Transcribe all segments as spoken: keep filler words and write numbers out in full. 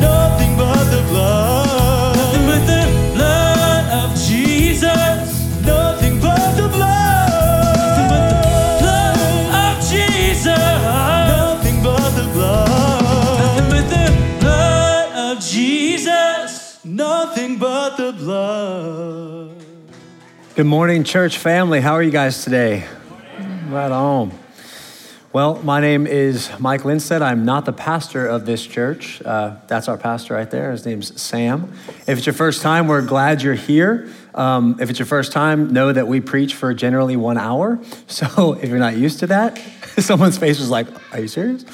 nothing but the blood. Nothing but the blood of Jesus, nothing but the blood. Nothing but the blood. Good morning, church family. How are you guys today? Right on. Well, my name is Mike Lindstedt. I'm not the pastor of this church. Uh, that's our pastor right there. His name's Sam. If it's your first time, we're glad you're here. Um, if it's your first time, know that we preach for generally one hour. So if you're not used to that, someone's face was like, are you serious?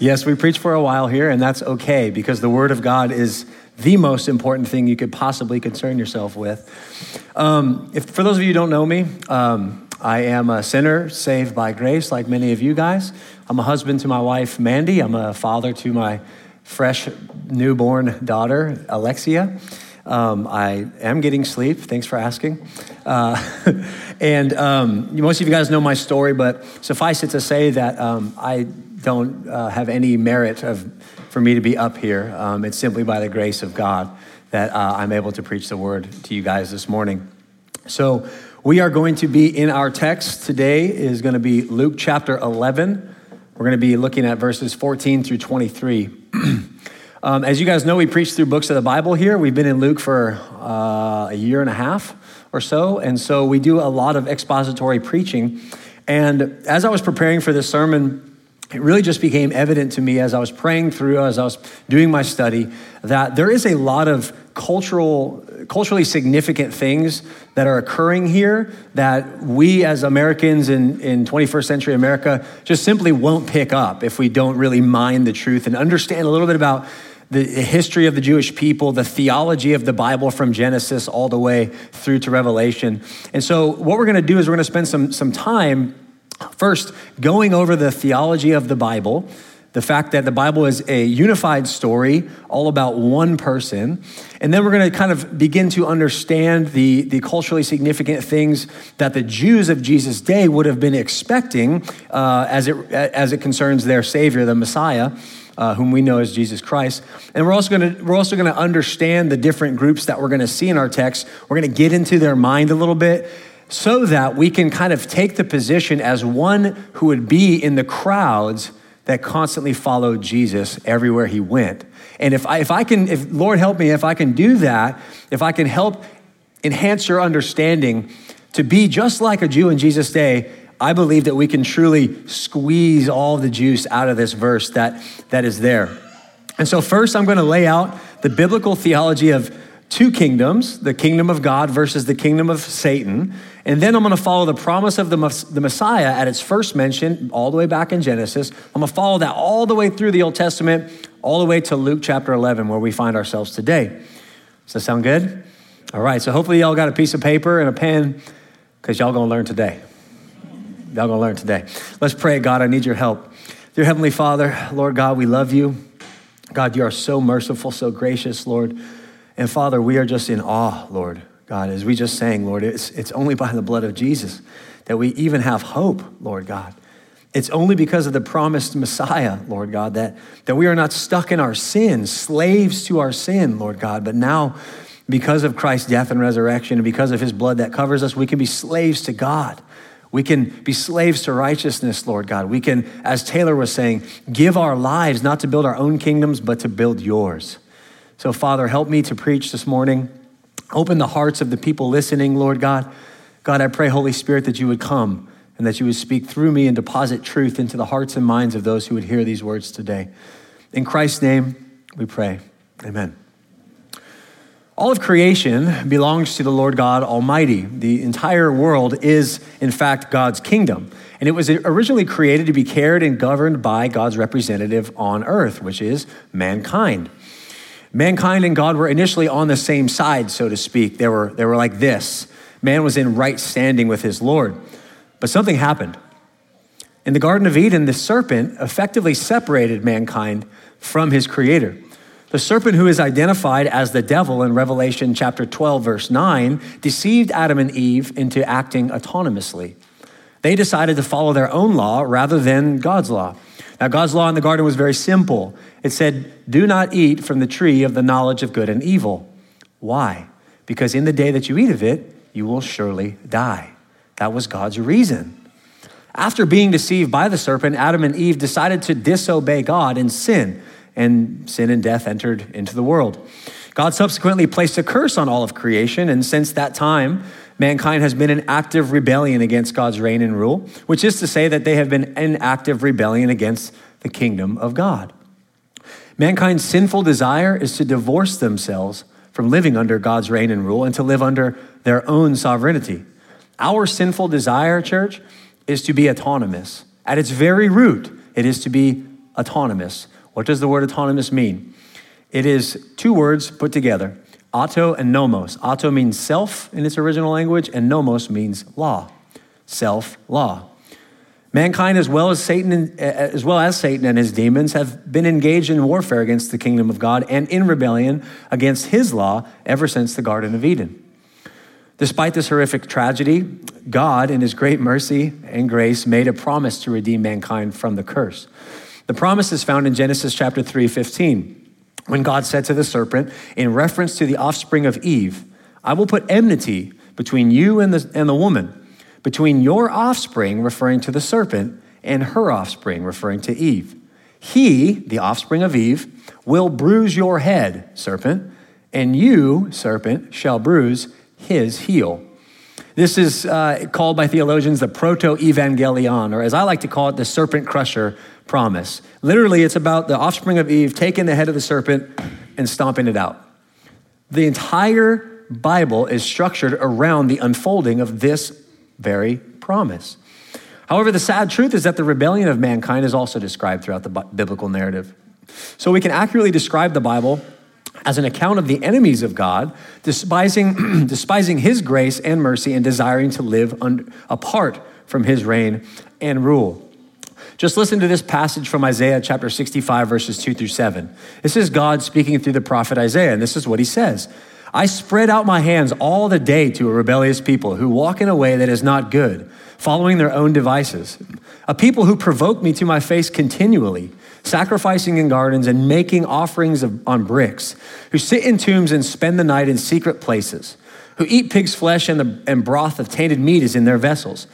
Yes, we preach for a while here, and that's okay because the Word of God is the most important thing you could possibly concern yourself with. Um, if for those of you who don't know me, um, I am a sinner saved by grace, like many of you guys. I'm a husband to my wife, Mandy. I'm a father to my fresh newborn daughter, Alexia. Um, I am getting sleep. Thanks for asking. Uh, and um, most of you guys know my story, but suffice it to say that um, I don't uh, have any merit of for me to be up here. Um, it's simply by the grace of God that uh, I'm able to preach the word to you guys this morning. So we are going to be in our text today is going to be Luke chapter eleven. We're going to be looking at verses fourteen through twenty-three. um, as you guys know, we preach through books of the Bible here. We've been in Luke for uh, a year and a half or so. And so we do a lot of expository preaching. And as I was preparing for this sermon, it really just became evident to me as I was praying through, as I was doing my study, that there is a lot of cultural, culturally significant things that are occurring here that we as Americans in, in twenty-first century America just simply won't pick up if we don't really mind the truth and understand a little bit about the history of the Jewish people, the theology of the Bible from Genesis all the way through to Revelation. And so what we're going to do is we're going to spend some some time first, going over the theology of the Bible, the fact that the Bible is a unified story all about one person. And then we're going to kind of begin to understand the, the culturally significant things that the Jews of Jesus' day would have been expecting uh, as it as it concerns their Savior, the Messiah, uh, whom we know as Jesus Christ. And we're also going to we're also going to understand the different groups that we're going to see in our text. We're going to get into their mind a little bit, so that we can kind of take the position as one who would be in the crowds that constantly followed Jesus everywhere he went. And if I, if I can, if Lord help me, if I can do that, if I can help enhance your understanding to be just like a Jew in Jesus' day, I believe that we can truly squeeze all the juice out of this verse that, that is there. And so first I'm gonna lay out the biblical theology of two kingdoms, the kingdom of God versus the kingdom of Satan. And then I'm going to follow the promise of the, the Messiah at its first mention all the way back in Genesis. I'm going to follow that all the way through the Old Testament, all the way to Luke chapter eleven, where we find ourselves today. Does that sound good? All right. So hopefully y'all got a piece of paper and a pen because y'all going to learn today. Y'all going to learn today. Let's pray. God, I need your help. Dear Heavenly Father, Lord God, we love you. God, you are so merciful, so gracious, Lord. And Father, we are just in awe, Lord God, as we just sang, Lord, it's, it's only by the blood of Jesus that we even have hope, Lord God. It's only because of the promised Messiah, Lord God, that, that we are not stuck in our sin, slaves to our sin, Lord God. But now, because of Christ's death and resurrection and because of his blood that covers us, we can be slaves to God. We can be slaves to righteousness, Lord God. We can, as Taylor was saying, give our lives not to build our own kingdoms, but to build yours. So, Father, help me to preach this morning. Open the hearts of the people listening, Lord God. God, I pray, Holy Spirit, that you would come and that you would speak through me and deposit truth into the hearts and minds of those who would hear these words today. In Christ's name, we pray. Amen. All of creation belongs to the Lord God Almighty. The entire world is, in fact, God's kingdom. And it was originally created to be cared and governed by God's representative on earth, which is mankind. Mankind and God were initially on the same side, so to speak. They were, they were like this. Man was in right standing with his Lord. But something happened. In the Garden of Eden, the serpent effectively separated mankind from his creator. The serpent, who is identified as the devil in Revelation chapter twelve, verse nine, deceived Adam and Eve into acting autonomously. They decided to follow their own law rather than God's law. Now, God's law in the garden was very simple. It said, do not eat from the tree of the knowledge of good and evil. Why? Because in the day that you eat of it, you will surely die. That was God's reason. After being deceived by the serpent, Adam and Eve decided to disobey God and sin, and sin and death entered into the world. God subsequently placed a curse on all of creation, and since that time, mankind has been in active rebellion against God's reign and rule, which is to say that they have been in active rebellion against the kingdom of God. Mankind's sinful desire is to divorce themselves from living under God's reign and rule and to live under their own sovereignty. Our sinful desire, church, is to be autonomous. At its very root, it is to be autonomous. What does the word autonomous mean? It is two words put together. Auto and nomos. Auto means self in its original language, and nomos means law, self-law. Mankind, as well as Satan, as well as Satan and his demons, have been engaged in warfare against the kingdom of God and in rebellion against his law ever since the Garden of Eden. Despite this horrific tragedy, God, in his great mercy and grace, made a promise to redeem mankind from the curse. The promise is found in Genesis chapter three fifteen. When God said to the serpent, in reference to the offspring of Eve, I will put enmity between you and the, and the woman, between your offspring, referring to the serpent, and her offspring, referring to Eve. He, the offspring of Eve, will bruise your head, serpent, and you, serpent, shall bruise his heel. This is uh, called by theologians the proto-evangelion, or as I like to call it, the serpent crusher promise. Literally, it's about the offspring of Eve taking the head of the serpent and stomping it out. The entire Bible is structured around the unfolding of this very promise. However, the sad truth is that the rebellion of mankind is also described throughout the biblical narrative. So we can accurately describe the Bible as an account of the enemies of God, despising, despising his grace and mercy and desiring to live un, apart from his reign and rule. Just listen to this passage from Isaiah chapter sixty-five, verses two through seven. This is God speaking through the prophet Isaiah, and this is what he says. I spread out my hands all the day to a rebellious people who walk in a way that is not good, following their own devices, a people who provoke me to my face continually, sacrificing in gardens and making offerings of, on bricks, who sit in tombs and spend the night in secret places, who eat pig's flesh and, the, and broth of tainted meat is in their vessels,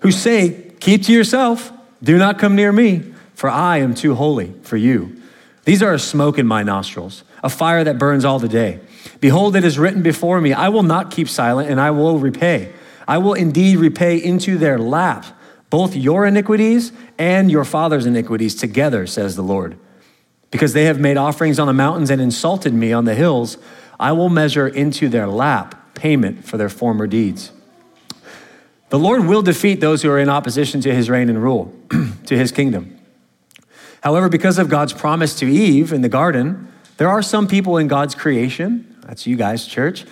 who say, keep to yourself, do not come near me, for I am too holy for you. These are a smoke in my nostrils, a fire that burns all the day. Behold, it is written before me, I will not keep silent, and I will repay. I will indeed repay into their lap both your iniquities and your father's iniquities together, says the Lord. Because they have made offerings on the mountains and insulted me on the hills, I will measure into their lap payment for their former deeds. The Lord will defeat those who are in opposition to his reign and rule, to his kingdom. However, because of God's promise to Eve in the garden, there are some people in God's creation, that's you guys, church,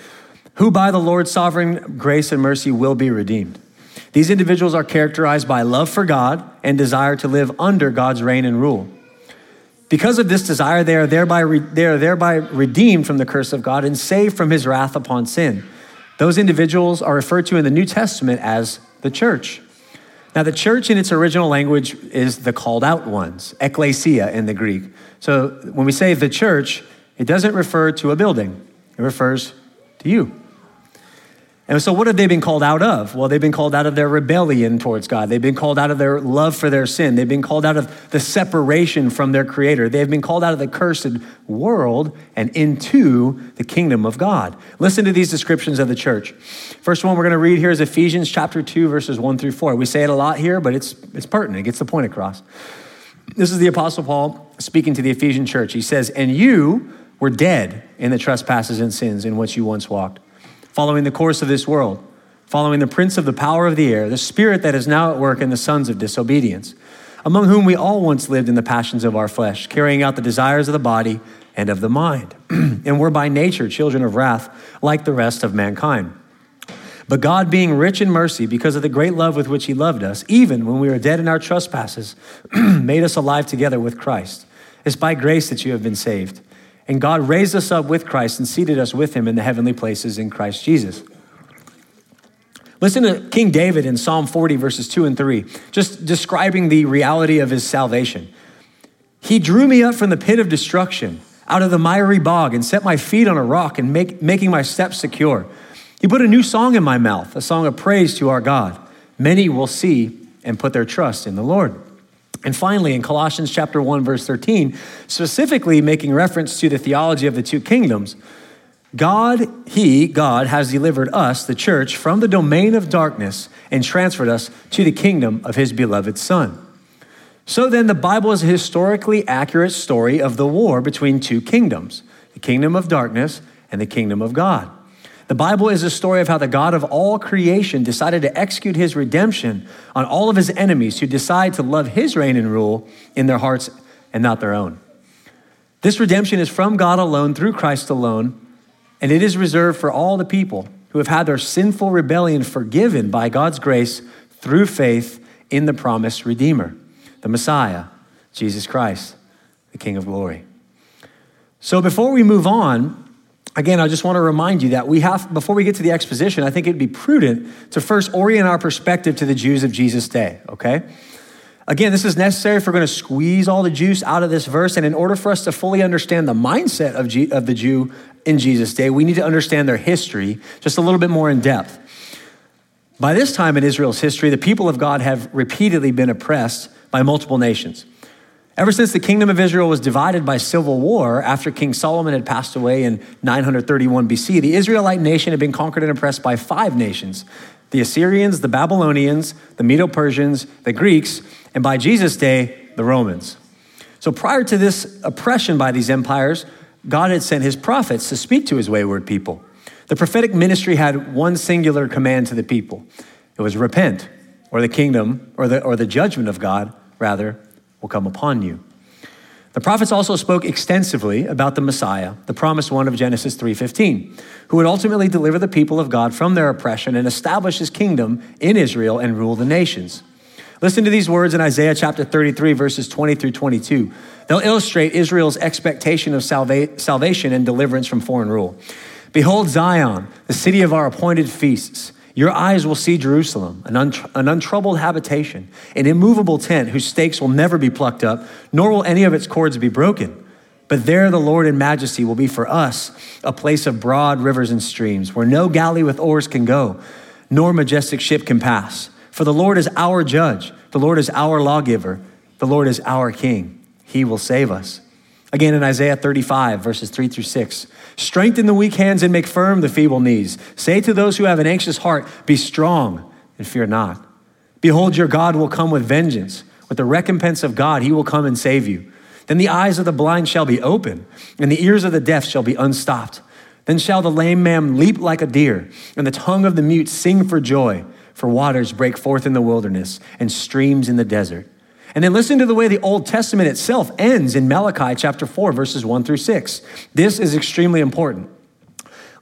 who by the Lord's sovereign grace and mercy will be redeemed. These individuals are characterized by love for God and desire to live under God's reign and rule. Because of this desire, they are thereby, re- they are thereby redeemed from the curse of God and saved from his wrath upon sin. Those individuals are referred to in the New Testament as the church. Now, the church in its original language is the called out ones, ekklesia in the Greek. So when we say the church, it doesn't refer to a building. It refers to you. And so what have they been called out of? Well, they've been called out of their rebellion towards God. They've been called out of their love for their sin. They've been called out of the separation from their creator. They've been called out of the cursed world and into the kingdom of God. Listen to these descriptions of the church. First one we're going to read here is Ephesians chapter two, verses one through four. We say it a lot here, but it's, it's pertinent. It gets the point across. This is the Apostle Paul speaking to the Ephesian church. He says, and you were dead in the trespasses and sins in which you once walked, following the course of this world, following the prince of the power of the air, the spirit that is now at work in the sons of disobedience, among whom we all once lived in the passions of our flesh, carrying out the desires of the body and of the mind. And were by nature children of wrath, like the rest of mankind. But God, being rich in mercy because of the great love with which he loved us, even when we were dead in our trespasses, made us alive together with Christ. It's by grace that you have been saved. And God raised us up with Christ and seated us with him in the heavenly places in Christ Jesus. Listen to King David in Psalm forty, verses two and three, just describing the reality of his salvation. He drew me up from the pit of destruction, out of the miry bog, and set my feet on a rock and make, making my steps secure. He put a new song in my mouth, a song of praise to our God. Many will see and put their trust in the Lord. And finally, in Colossians chapter one, verse thirteen, specifically making reference to the theology of the two kingdoms, God, he, God, has delivered us, the church, from the domain of darkness and transferred us to the kingdom of his beloved Son. So then the Bible is a historically accurate story of the war between two kingdoms, the kingdom of darkness and the kingdom of God. The Bible is a story of how the God of all creation decided to execute his redemption on all of his enemies who decide to love his reign and rule in their hearts and not their own. This redemption is from God alone, through Christ alone, and it is reserved for all the people who have had their sinful rebellion forgiven by God's grace through faith in the promised Redeemer, the Messiah, Jesus Christ, the King of Glory. So before we move on, again, I just want to remind you that we have, before we get to the exposition, I think it'd be prudent to first orient our perspective to the Jews of Jesus' day, okay? Again, this is necessary if we're going to squeeze all the juice out of this verse. And in order for us to fully understand the mindset of, G, of the Jew in Jesus' day, we need to understand their history just a little bit more in depth. By this time in Israel's history, the people of God have repeatedly been oppressed by multiple nations. Ever since the kingdom of Israel was divided by civil war after King Solomon had passed away in nine thirty-one B C, the Israelite nation had been conquered and oppressed by five nations: the Assyrians, the Babylonians, the Medo-Persians, the Greeks, and by Jesus' day, the Romans. So prior to this oppression by these empires, God had sent his prophets to speak to his wayward people. The prophetic ministry had one singular command to the people. It was repent, or the kingdom, or the, or the judgment of God, rather, will come upon you. The prophets also spoke extensively about the Messiah, the promised one of Genesis three fifteen, who would ultimately deliver the people of God from their oppression and establish his kingdom in Israel and rule the nations. Listen to these words in Isaiah chapter thirty-three, verses twenty through twenty-two. They'll illustrate Israel's expectation of salva- salvation and deliverance from foreign rule. Behold Zion, the city of our appointed feasts. Your eyes will see Jerusalem, an, untr- an untroubled habitation, an immovable tent whose stakes will never be plucked up, nor will any of its cords be broken. But there the Lord in majesty will be for us, a place of broad rivers and streams, where no galley with oars can go, nor majestic ship can pass. For the Lord is our judge, the Lord is our lawgiver, the Lord is our king. He will save us. Again, in Isaiah thirty-five, verses three through six, strengthen the weak hands and make firm the feeble knees. Say to those who have an anxious heart, be strong and fear not. Behold, your God will come with vengeance. With the recompense of God, he will come and save you. Then the eyes of the blind shall be open, and the ears of the deaf shall be unstopped. Then shall the lame man leap like a deer, and the tongue of the mute sing for joy, for waters break forth in the wilderness and streams in the desert. And then listen to the way the Old Testament itself ends in Malachi chapter four, verses one through six. This is extremely important.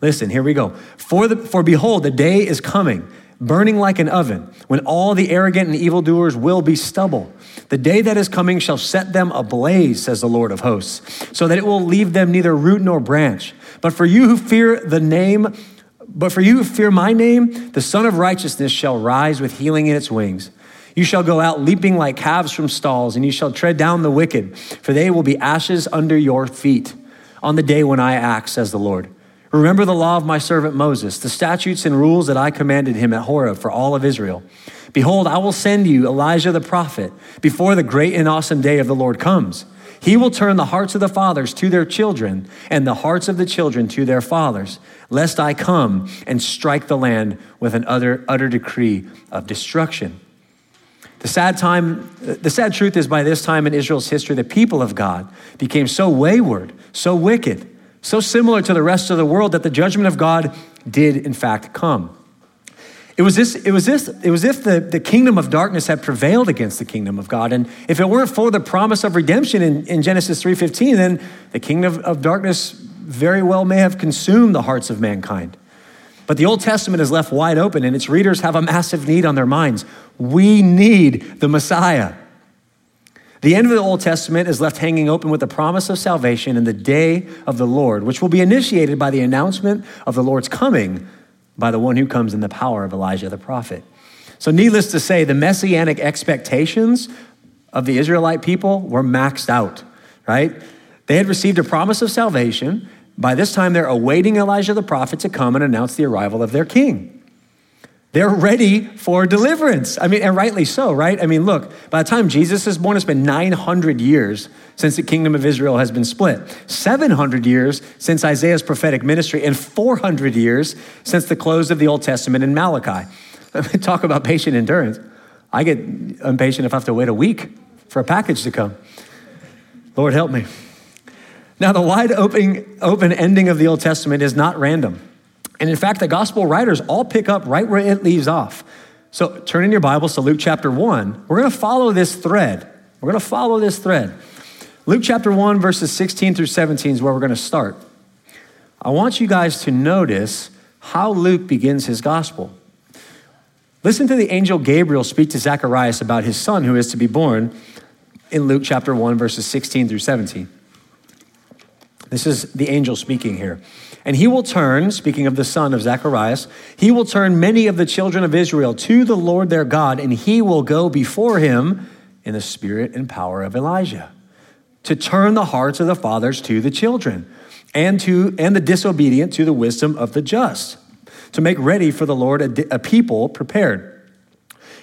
Listen, here we go. For the, for behold, the day is coming, burning like an oven, when all the arrogant and evildoers will be stubble. The day that is coming shall set them ablaze, says the Lord of hosts, so that it will leave them neither root nor branch. But for you who fear the name, but for you who fear my name, the Son of Righteousness shall rise with healing in its wings. You shall go out leaping like calves from stalls, and you shall tread down the wicked, for they will be ashes under your feet on the day when I act, says the Lord. Remember the law of my servant Moses, the statutes and rules that I commanded him at Horeb for all of Israel. Behold, I will send you Elijah the prophet before the great and awesome day of the Lord comes. He will turn the hearts of the fathers to their children and the hearts of the children to their fathers, lest I come and strike the land with an utter, utter decree of destruction. The sad time, the sad truth is by this time in Israel's history, the people of God became so wayward, so wicked, so similar to the rest of the world that the judgment of God did in fact come. It was this, it was this, it was if the, the kingdom of darkness had prevailed against the kingdom of God. And if it weren't for the promise of redemption in, in Genesis three fifteen, then the kingdom of darkness very well may have consumed the hearts of mankind. But the Old Testament is left wide open, and its readers have a massive need on their minds. We need the Messiah. The end of the Old Testament is left hanging open with the promise of salvation and the day of the Lord, which will be initiated by the announcement of the Lord's coming by the one who comes in the power of Elijah the prophet. So needless to say, the messianic expectations of the Israelite people were maxed out, right? They had received a promise of salvation. By this time, they're awaiting Elijah the prophet to come and announce the arrival of their king. They're ready for deliverance. I mean, and rightly so, right? I mean, look, by the time Jesus is born, it's been nine hundred years since the kingdom of Israel has been split, seven hundred years since Isaiah's prophetic ministry, and four hundred years since the close of the Old Testament in Malachi. Talk about patient endurance. I get impatient if I have to wait a week for a package to come. Lord, help me. Now, the wide open, open ending of the Old Testament is not random. And in fact, the gospel writers all pick up right where it leaves off. So turn in your Bibles to Luke chapter one. We're gonna follow this thread. We're gonna follow this thread. Luke chapter one, verses sixteen through seventeen is where we're gonna start. I want you guys to notice how Luke begins his gospel. Listen to the angel Gabriel speak to Zacharias about his son who is to be born in Luke chapter one, verses sixteen through seventeen. This is the angel speaking here. And he will turn, speaking of the son of Zacharias, he will turn many of the children of Israel to the Lord their God, and he will go before him in the spirit and power of Elijah to turn the hearts of the fathers to the children and to and the disobedient to the wisdom of the just, to make ready for the Lord a, a people prepared.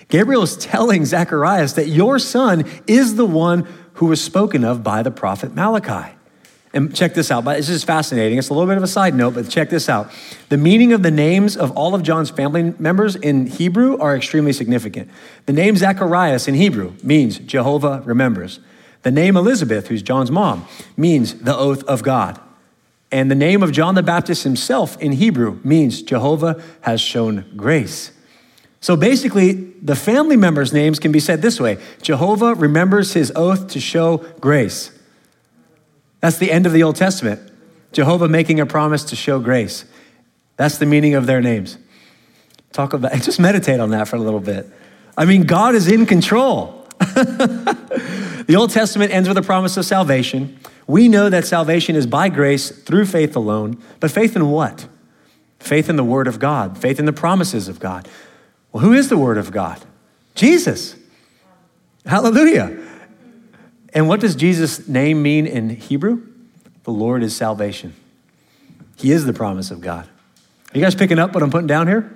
Gabriel is telling Zacharias that your son is the one who was spoken of by the prophet Malachi. And check this out, this is fascinating. It's a little bit of a side note, but check this out. The meaning of the names of all of John's family members in Hebrew are extremely significant. The name Zacharias in Hebrew means Jehovah remembers. The name Elizabeth, who's John's mom, means the oath of God. And the name of John the Baptist himself in Hebrew means Jehovah has shown grace. So basically, the family members' names can be said this way: Jehovah remembers his oath to show grace. That's the end of the Old Testament. Jehovah making a promise to show grace. That's the meaning of their names. Talk about, just meditate on that for a little bit. I mean, God is in control. The Old Testament ends with a promise of salvation. We know that salvation is by grace through faith alone, but faith in what? Faith in the word of God, faith in the promises of God. Well, who is the word of God? Jesus. Hallelujah. And what does Jesus' name mean in Hebrew? The Lord is salvation. He is the promise of God. Are you guys picking up what I'm putting down here?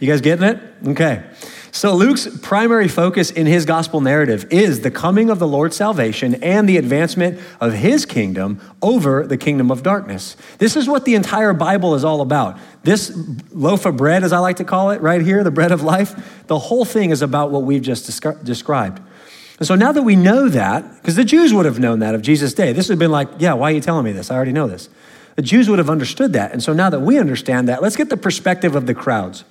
You guys getting it? Okay. So Luke's primary focus in his gospel narrative is the coming of the Lord's salvation and the advancement of his kingdom over the kingdom of darkness. This is what the entire Bible is all about. This loaf of bread, as I like to call it right here, the bread of life, the whole thing is about what we've just descri- described. And so now that we know that, because the Jews would have known that of Jesus' day, this would have been like, yeah, why are you telling me this? I already know this. The Jews would have understood that. And so now that we understand that, let's get the perspective of the crowds.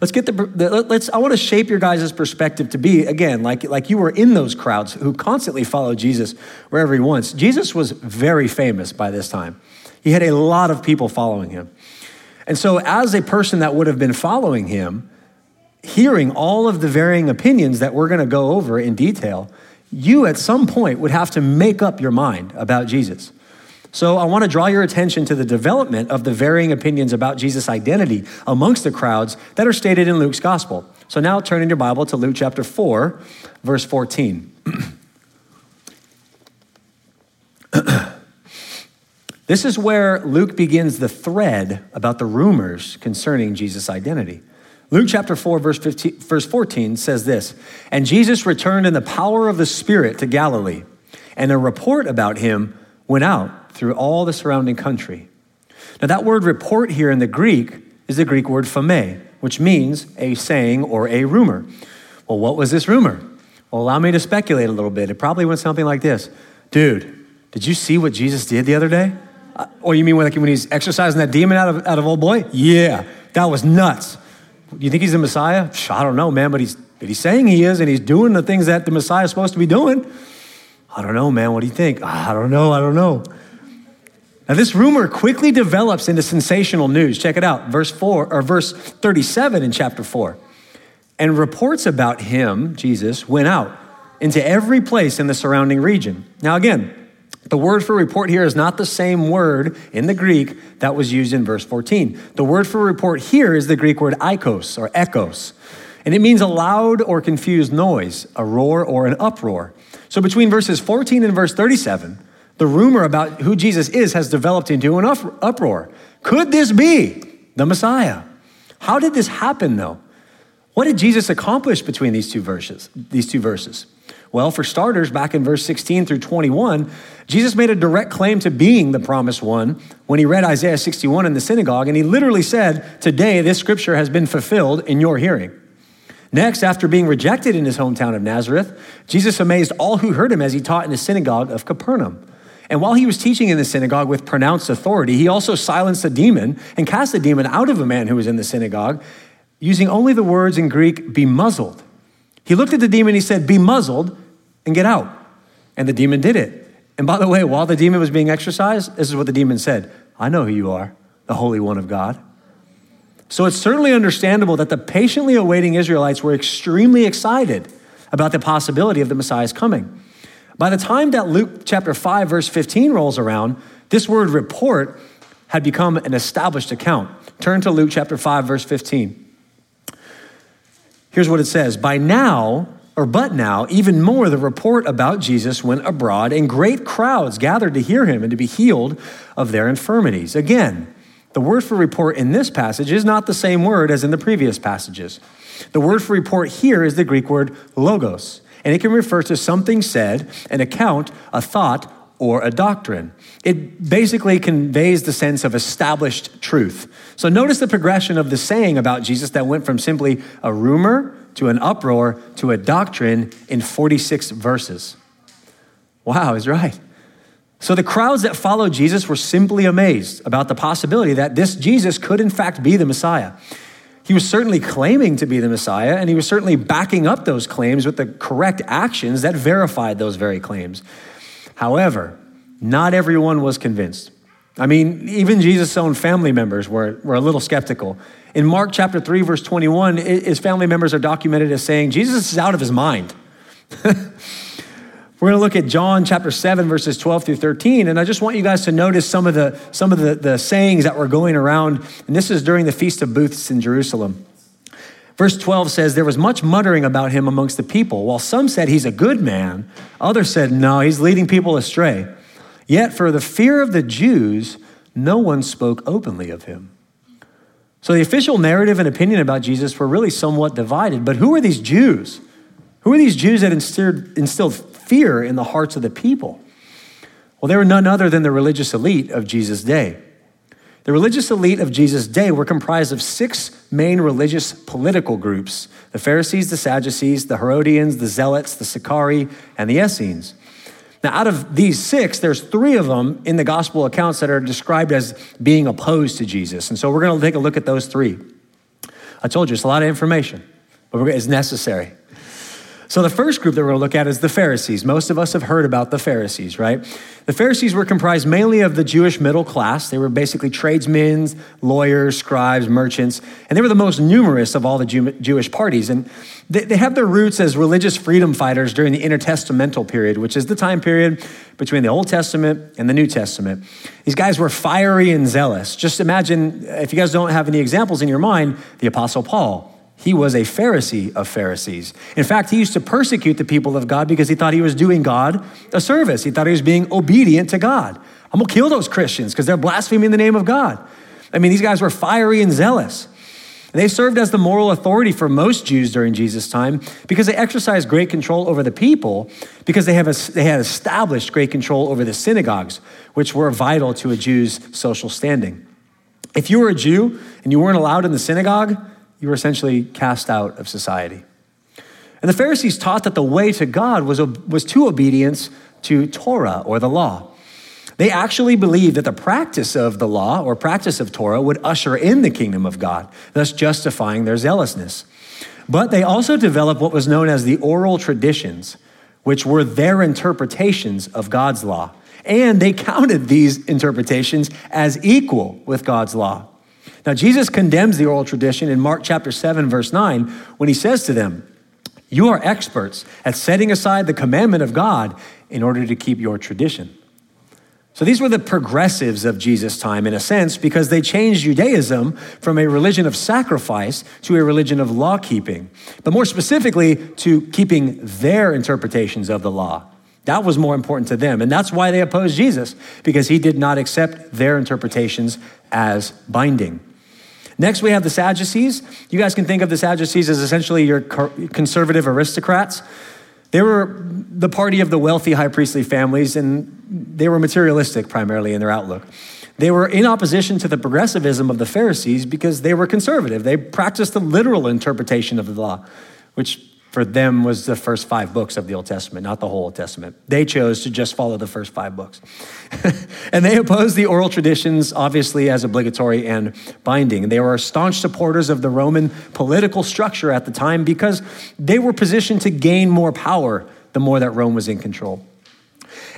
Let's get the, the let's, I want to shape your guys' perspective to be, again, like, like you were in those crowds who constantly followed Jesus wherever he wants. Jesus was very famous by this time. He had a lot of people following him. And so as a person that would have been following him, hearing all of the varying opinions that we're going to go over in detail, you at some point would have to make up your mind about Jesus. So I want to draw your attention to the development of the varying opinions about Jesus' identity amongst the crowds that are stated in Luke's gospel. So now turn in your Bible to Luke chapter four, verse fourteen. This is where Luke begins the thread about the rumors concerning Jesus' identity. Luke chapter four, verse, fifteen, verse fourteen says this: and Jesus returned in the power of the Spirit to Galilee, and a report about him went out through all the surrounding country. Now that word report here in the Greek is the Greek word phame, which means a saying or a rumor. Well, what was this rumor? Well, allow me to speculate a little bit. It probably went something like this: dude, did you see what Jesus did the other day? Or you mean when, like, when he's exercising that demon out of, out of old boy? Yeah, that was nuts. You think he's the Messiah? I don't know, man, but he's, but he's saying he is, and he's doing the things that the Messiah is supposed to be doing. I don't know, man, what do you think? I don't know, I don't know. Now this rumor quickly develops into sensational news. Check it out, verse four or verse thirty-seven in chapter four. And reports about him, Jesus, went out into every place in the surrounding region. Now again, the word for report here is not the same word in the Greek that was used in verse fourteen. The word for report here is the Greek word eikos or echoes. And it means a loud or confused noise, a roar or an uproar. So between verses fourteen and verse thirty-seven, the rumor about who Jesus is has developed into an uproar. Could this be the Messiah? How did this happen though? What did Jesus accomplish between these two verses? These two verses? Well, for starters, back in verse sixteen through twenty-one, Jesus made a direct claim to being the promised one when he read Isaiah sixty-one in the synagogue, and he literally said, "Today this scripture has been fulfilled in your hearing." Next, after being rejected in his hometown of Nazareth, Jesus amazed all who heard him as he taught in the synagogue of Capernaum. And while he was teaching in the synagogue with pronounced authority, he also silenced a demon and cast the demon out of a man who was in the synagogue, using only the words in Greek, "be muzzled." He looked at the demon, he said, "be muzzled and get out." And the demon did it. And by the way, while the demon was being exorcised, this is what the demon said, "I know who you are, the Holy One of God." So it's certainly understandable that the patiently awaiting Israelites were extremely excited about the possibility of the Messiah's coming. By the time that Luke chapter five, verse fifteen rolls around, this word report had become an established account. Turn to Luke chapter five, verse fifteen. Here's what it says. By now, or but now, even more, the report about Jesus went abroad, and great crowds gathered to hear him and to be healed of their infirmities. Again, the word for report in this passage is not the same word as in the previous passages. The word for report here is the Greek word logos, and it can refer to something said, an account, a thought, or a doctrine. It basically conveys the sense of established truth. So notice the progression of the saying about Jesus that went from simply a rumor to an uproar to a doctrine in forty-six verses. Wow, he's right. So the crowds that followed Jesus were simply amazed about the possibility that this Jesus could in fact be the Messiah. He was certainly claiming to be the Messiah, and he was certainly backing up those claims with the correct actions that verified those very claims. However, not everyone was convinced. I mean, even Jesus' own family members were, were a little skeptical. In Mark chapter three, verse twenty-one, his family members are documented as saying, "Jesus is out of his mind." We're gonna look at John chapter seven, verses twelve through thirteen. And I just want you guys to notice some of the some of the, the sayings that were going around. And this is during the Feast of Booths in Jerusalem. Verse twelve says, there was much muttering about him amongst the people. While some said he's a good man, others said, no, he's leading people astray. Yet for the fear of the Jews, no one spoke openly of him. So the official narrative and opinion about Jesus were really somewhat divided. But who were these Jews? Who are these Jews that instilled, instilled fear in the hearts of the people? Well, they were none other than the religious elite of Jesus' day. The religious elite of Jesus' day were comprised of six main religious political groups: the Pharisees, the Sadducees, the Herodians, the Zealots, the Sicarii, and the Essenes. Now, out of these six, there's three of them in the gospel accounts that are described as being opposed to Jesus. And so we're gonna take a look at those three. I told you, it's a lot of information, but it's necessary. So the first group that we're gonna look at is the Pharisees. Most of us have heard about the Pharisees, right? The Pharisees were comprised mainly of the Jewish middle class. They were basically tradesmen, lawyers, scribes, merchants, and they were the most numerous of all the Jew- Jewish parties. And they, they have their roots as religious freedom fighters during the intertestamental period, which is the time period between the Old Testament and the New Testament. These guys were fiery and zealous. Just imagine, if you guys don't have any examples in your mind, the Apostle Paul. He was a Pharisee of Pharisees. In fact, he used to persecute the people of God because he thought he was doing God a service. He thought he was being obedient to God. I'm gonna kill those Christians because they're blaspheming the name of God. I mean, these guys were fiery and zealous. And they served as the moral authority for most Jews during Jesus' time because they exercised great control over the people because they, have a, they had established great control over the synagogues, which were vital to a Jew's social standing. If you were a Jew and you weren't allowed in the synagogue, you were essentially cast out of society. And the Pharisees taught that the way to God was, was to obedience to Torah or the law. They actually believed that the practice of the law or practice of Torah would usher in the kingdom of God, thus justifying their zealousness. But they also developed what was known as the oral traditions, which were their interpretations of God's law. And they counted these interpretations as equal with God's law. Now, Jesus condemns the oral tradition in Mark chapter seven, verse nine, when he says to them, "You are experts at setting aside the commandment of God in order to keep your tradition." So these were the progressives of Jesus' time, in a sense, because they changed Judaism from a religion of sacrifice to a religion of law keeping, but more specifically to keeping their interpretations of the law. That was more important to them. And that's why they opposed Jesus, because he did not accept their interpretations as binding. Next, we have the Sadducees. You guys can think of the Sadducees as essentially your conservative aristocrats. They were the party of the wealthy high priestly families, and they were materialistic primarily in their outlook. They were in opposition to the progressivism of the Pharisees because they were conservative. They practiced the literal interpretation of the law, which for them was the first five books of the Old Testament, not the whole Old Testament. They chose to just follow the first five books. And they opposed the oral traditions, obviously, as obligatory and binding. They were staunch supporters of the Roman political structure at the time because they were positioned to gain more power the more that Rome was in control.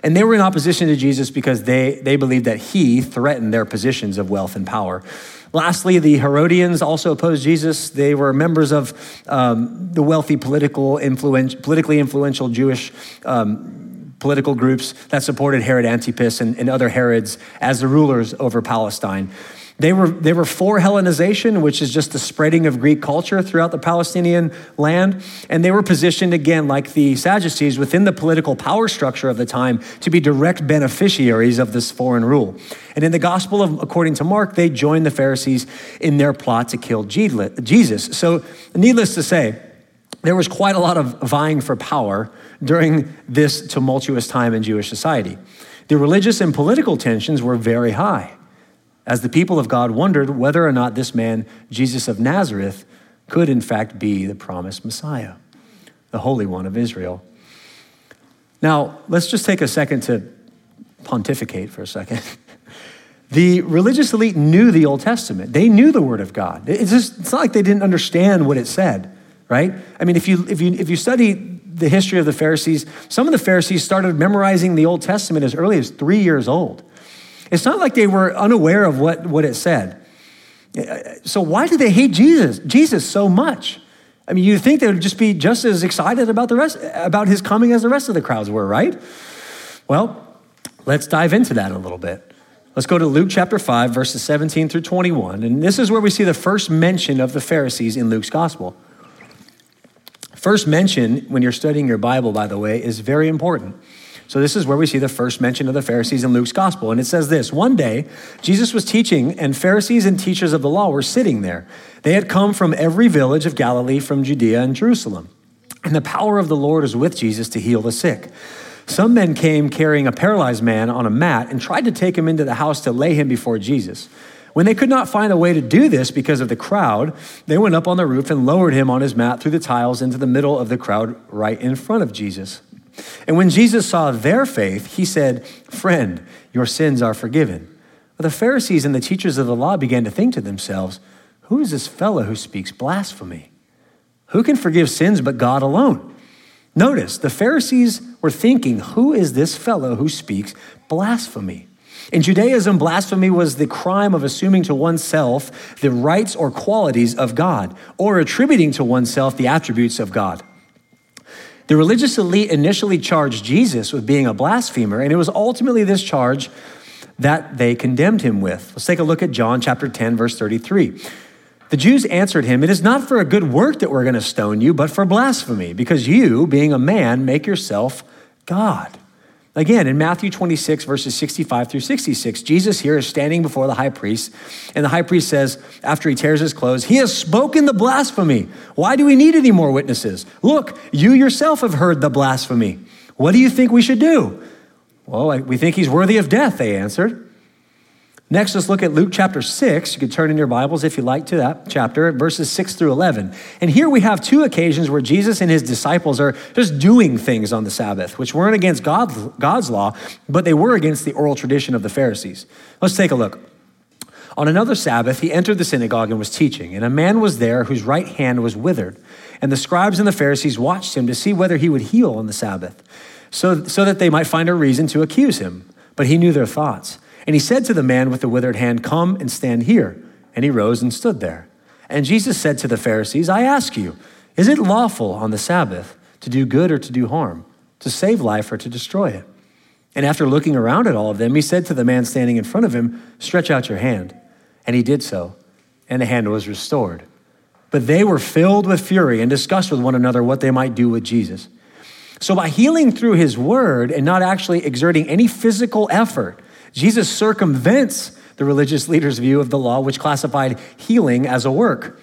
And they were in opposition to Jesus because they, they believed that he threatened their positions of wealth and power. Lastly, the Herodians also opposed Jesus. They were members of um, the wealthy, political influence, politically influential Jewish um, political groups that supported Herod Antipas and, and other Herods as the rulers over Palestine. They were, they were for Hellenization, which is just the spreading of Greek culture throughout the Palestinian land. And they were positioned, again, like the Sadducees, within the political power structure of the time to be direct beneficiaries of this foreign rule. And in the gospel, of, according to Mark, they joined the Pharisees in their plot to kill Jesus. So needless to say, there was quite a lot of vying for power during this tumultuous time in Jewish society. The religious and political tensions were very high, as the people of God wondered whether or not this man, Jesus of Nazareth, could in fact be the promised Messiah, the Holy One of Israel. Now, let's just take a second to pontificate for a second. The religious elite knew the Old Testament. They knew the Word of God. It's just, it's not like they didn't understand what it said, right? I mean, if you if you if you study the history of the Pharisees, some of the Pharisees started memorizing the Old Testament as early as three years old. It's not like they were unaware of what, what it said. So why did they hate Jesus Jesus so much? I mean, you'd think they would just be just as excited about the rest about his coming as the rest of the crowds were, right? Well, let's dive into that a little bit. Let's go to Luke chapter five, verses seventeen through twenty-one. And this is where we see the first mention of the Pharisees in Luke's gospel. First mention, when you're studying your Bible, by the way, is very important. So this is where we see the first mention of the Pharisees in Luke's gospel. And it says this: one day, Jesus was teaching, and Pharisees and teachers of the law were sitting there. They had come from every village of Galilee, from Judea and Jerusalem. And the power of the Lord was with Jesus to heal the sick. Some men came carrying a paralyzed man on a mat and tried to take him into the house to lay him before Jesus. When they could not find a way to do this because of the crowd, they went up on the roof and lowered him on his mat through the tiles into the middle of the crowd right in front of Jesus. And when Jesus saw their faith, he said, "Friend, your sins are forgiven." But the Pharisees and the teachers of the law began to think to themselves, "Who is this fellow who speaks blasphemy? Who can forgive sins but God alone?" Notice, the Pharisees were thinking, "Who is this fellow who speaks blasphemy?" In Judaism, blasphemy was the crime of assuming to oneself the rights or qualities of God, or attributing to oneself the attributes of God. The religious elite initially charged Jesus with being a blasphemer, and it was ultimately this charge that they condemned him with. Let's take a look at John chapter ten, verse thirty-three. The Jews answered him, "It is not for a good work that we're going to stone you, but for blasphemy, because you, being a man, make yourself God." Again, in Matthew twenty-six, verses sixty-five through sixty-six, Jesus here is standing before the high priest, and the high priest says, after he tears his clothes, "He has spoken the blasphemy. Why do we need any more witnesses? Look, you yourself have heard the blasphemy. What do you think we should do?" "Well, we think he's worthy of death," they answered. Next, let's look at Luke chapter six. You could turn in your Bibles if you like to that chapter, verses six through eleven. And here we have two occasions where Jesus and his disciples are just doing things on the Sabbath, which weren't against God, God's law, but they were against the oral tradition of the Pharisees. Let's take a look. On another Sabbath, he entered the synagogue and was teaching, and a man was there whose right hand was withered. And the scribes and the Pharisees watched him to see whether he would heal on the Sabbath, so, so that they might find a reason to accuse him. But he knew their thoughts. And he said to the man with the withered hand, "Come and stand here." And he rose and stood there. And Jesus said to the Pharisees, "I ask you, is it lawful on the Sabbath to do good or to do harm, to save life or to destroy it?" And after looking around at all of them, he said to the man standing in front of him, "Stretch out your hand." And he did so, and the hand was restored. But they were filled with fury and discussed with one another what they might do with Jesus. So by healing through his word and not actually exerting any physical effort, Jesus circumvents the religious leaders' view of the law, which classified healing as a work.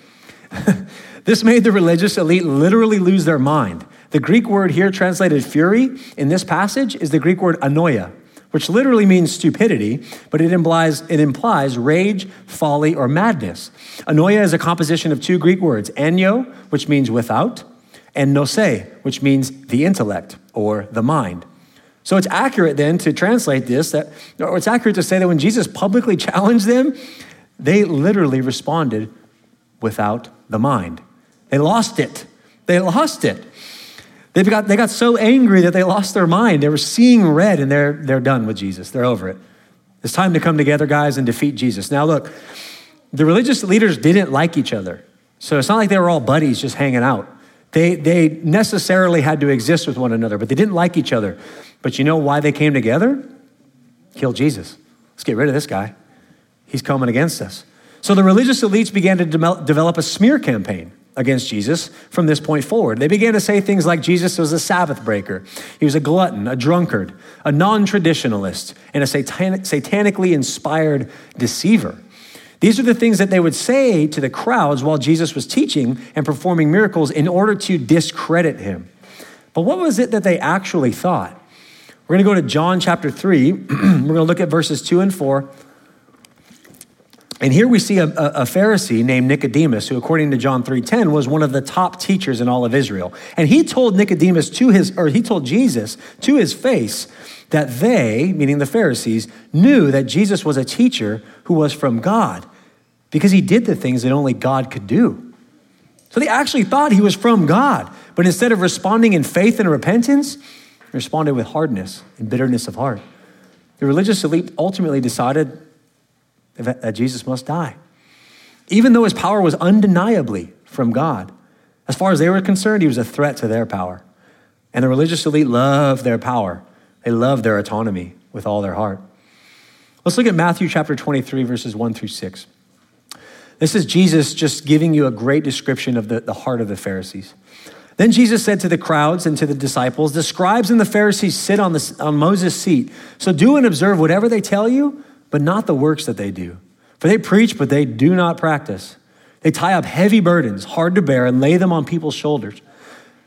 This made the religious elite literally lose their mind. The Greek word here translated fury in this passage is the Greek word anoia, which literally means stupidity, but it implies, it implies rage, folly, or madness. Anoia is a composition of two Greek words, enyo, which means without, and nosse, which means the intellect or the mind. So it's accurate then to translate this, that, or it's accurate to say that when Jesus publicly challenged them, they literally responded without the mind. They lost it. They lost it. They got, they got so angry that they lost their mind. They were seeing red, and they're, they're done with Jesus. They're over it. It's time to come together, guys, and defeat Jesus. Now, look, the religious leaders didn't like each other. So it's not like they were all buddies just hanging out. They, they necessarily had to exist with one another, but they didn't like each other. But you know why they came together? Kill Jesus. Let's get rid of this guy. He's coming against us. So the religious elites began to de- develop a smear campaign against Jesus from this point forward. They began to say things like Jesus was a Sabbath breaker. He was a glutton, a drunkard, a non-traditionalist, and a satanic, satanically inspired deceiver. These are the things that they would say to the crowds while Jesus was teaching and performing miracles in order to discredit him. But what was it that they actually thought? We're going to go to John chapter three. We're going to look at verses two and four. And here we see a, a, a Pharisee named Nicodemus, who according to John three ten was one of the top teachers in all of Israel. And he told Nicodemus to his, or he told Jesus to his face that they, meaning the Pharisees, knew that Jesus was a teacher who was from God because he did the things that only God could do. So they actually thought he was from God, but instead of responding in faith and repentance, they responded with hardness and bitterness of heart. The religious elite ultimately decided that Jesus must die, even though his power was undeniably from God. As far as they were concerned, he was a threat to their power. And the religious elite loved their power. They loved their autonomy with all their heart. Let's look at Matthew chapter twenty-three, verses one through six. This is Jesus just giving you a great description of the, the heart of the Pharisees. Then Jesus said to the crowds and to the disciples, "The scribes and the Pharisees sit on, the, on Moses' seat. So do and observe whatever they tell you, but not the works that they do. For they preach, but they do not practice. They tie up heavy burdens, hard to bear, and lay them on people's shoulders.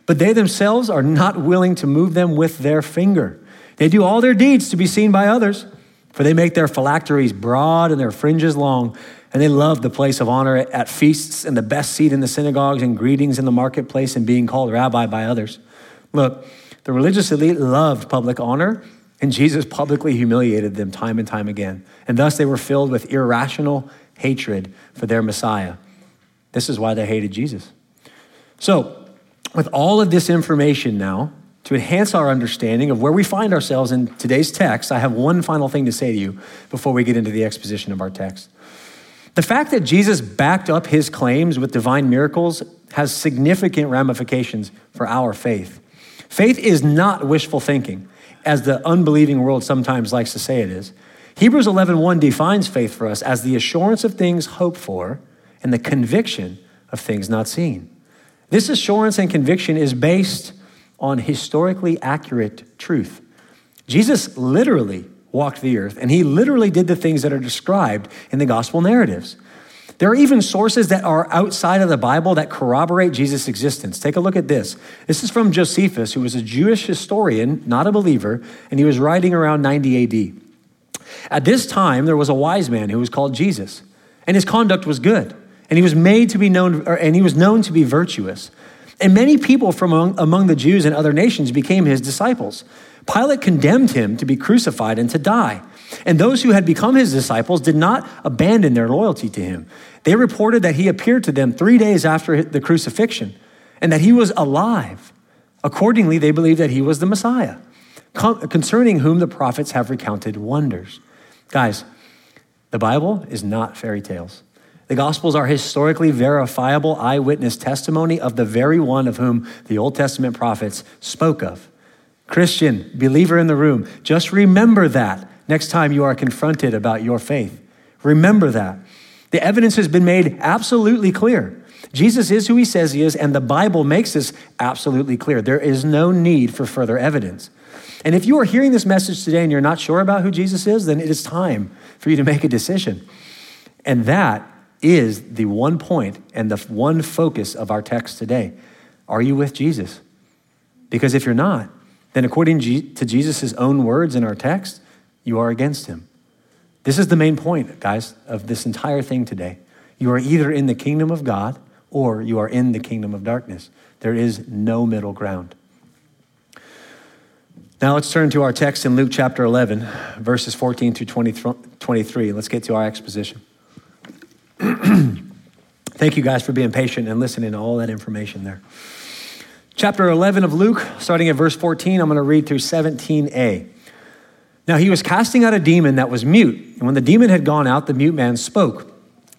But they themselves are not willing to move them with their finger. They do all their deeds to be seen by others, for they make their phylacteries broad and their fringes long, and they love the place of honor at feasts and the best seat in the synagogues and greetings in the marketplace and being called rabbi by others." Look, the religious elite loved public honor, and Jesus publicly humiliated them time and time again. And thus they were filled with irrational hatred for their Messiah. This is why they hated Jesus. So with all of this information now, to enhance our understanding of where we find ourselves in today's text, I have one final thing to say to you before we get into the exposition of our text. The fact that Jesus backed up his claims with divine miracles has significant ramifications for our faith. Faith is not wishful thinking, as the unbelieving world sometimes likes to say it is. Hebrews eleven one defines faith for us as the assurance of things hoped for and the conviction of things not seen. This assurance and conviction is based on historically accurate truth. Jesus literally walked the earth, and he literally did the things that are described in the gospel narratives. There are even sources that are outside of the Bible that corroborate Jesus' existence. Take a look at this. This is from Josephus, who was a Jewish historian, not a believer, and he was writing around ninety A D. At this time, there was a wise man who was called Jesus, and his conduct was good, and he was made to be known, or, and he was known to be virtuous. And many people from among, among the Jews and other nations became his disciples. Pilate condemned him to be crucified and to die. And those who had become his disciples did not abandon their loyalty to him. They reported that he appeared to them three days after the crucifixion and that he was alive. Accordingly, they believed that he was the Messiah. concerning whom the prophets have recounted wonders. Guys, the Bible is not fairy tales. The Gospels are historically verifiable eyewitness testimony of the very one of whom the Old Testament prophets spoke of. Christian, believer in the room, just remember that next time you are confronted about your faith. Remember that. The evidence has been made absolutely clear. Jesus is who he says he is, and the Bible makes this absolutely clear. There is no need for further evidence. And if you are hearing this message today and you're not sure about who Jesus is, then it is time for you to make a decision. And that is the one point and the one focus of our text today. Are you with Jesus? Because if you're not, then according to Jesus' own words in our text, you are against him. This is the main point, guys, of this entire thing today. You are either in the kingdom of God or you are in the kingdom of darkness. There is no middle ground. Now let's turn to our text in Luke chapter eleven, verses fourteen through twenty-three. Let's get to our exposition. Thank you guys for being patient and listening to all that information there. Chapter eleven of Luke, starting at verse fourteen, I'm going to read through seventeen a. Now he was casting out a demon that was mute. And when the demon had gone out, the mute man spoke.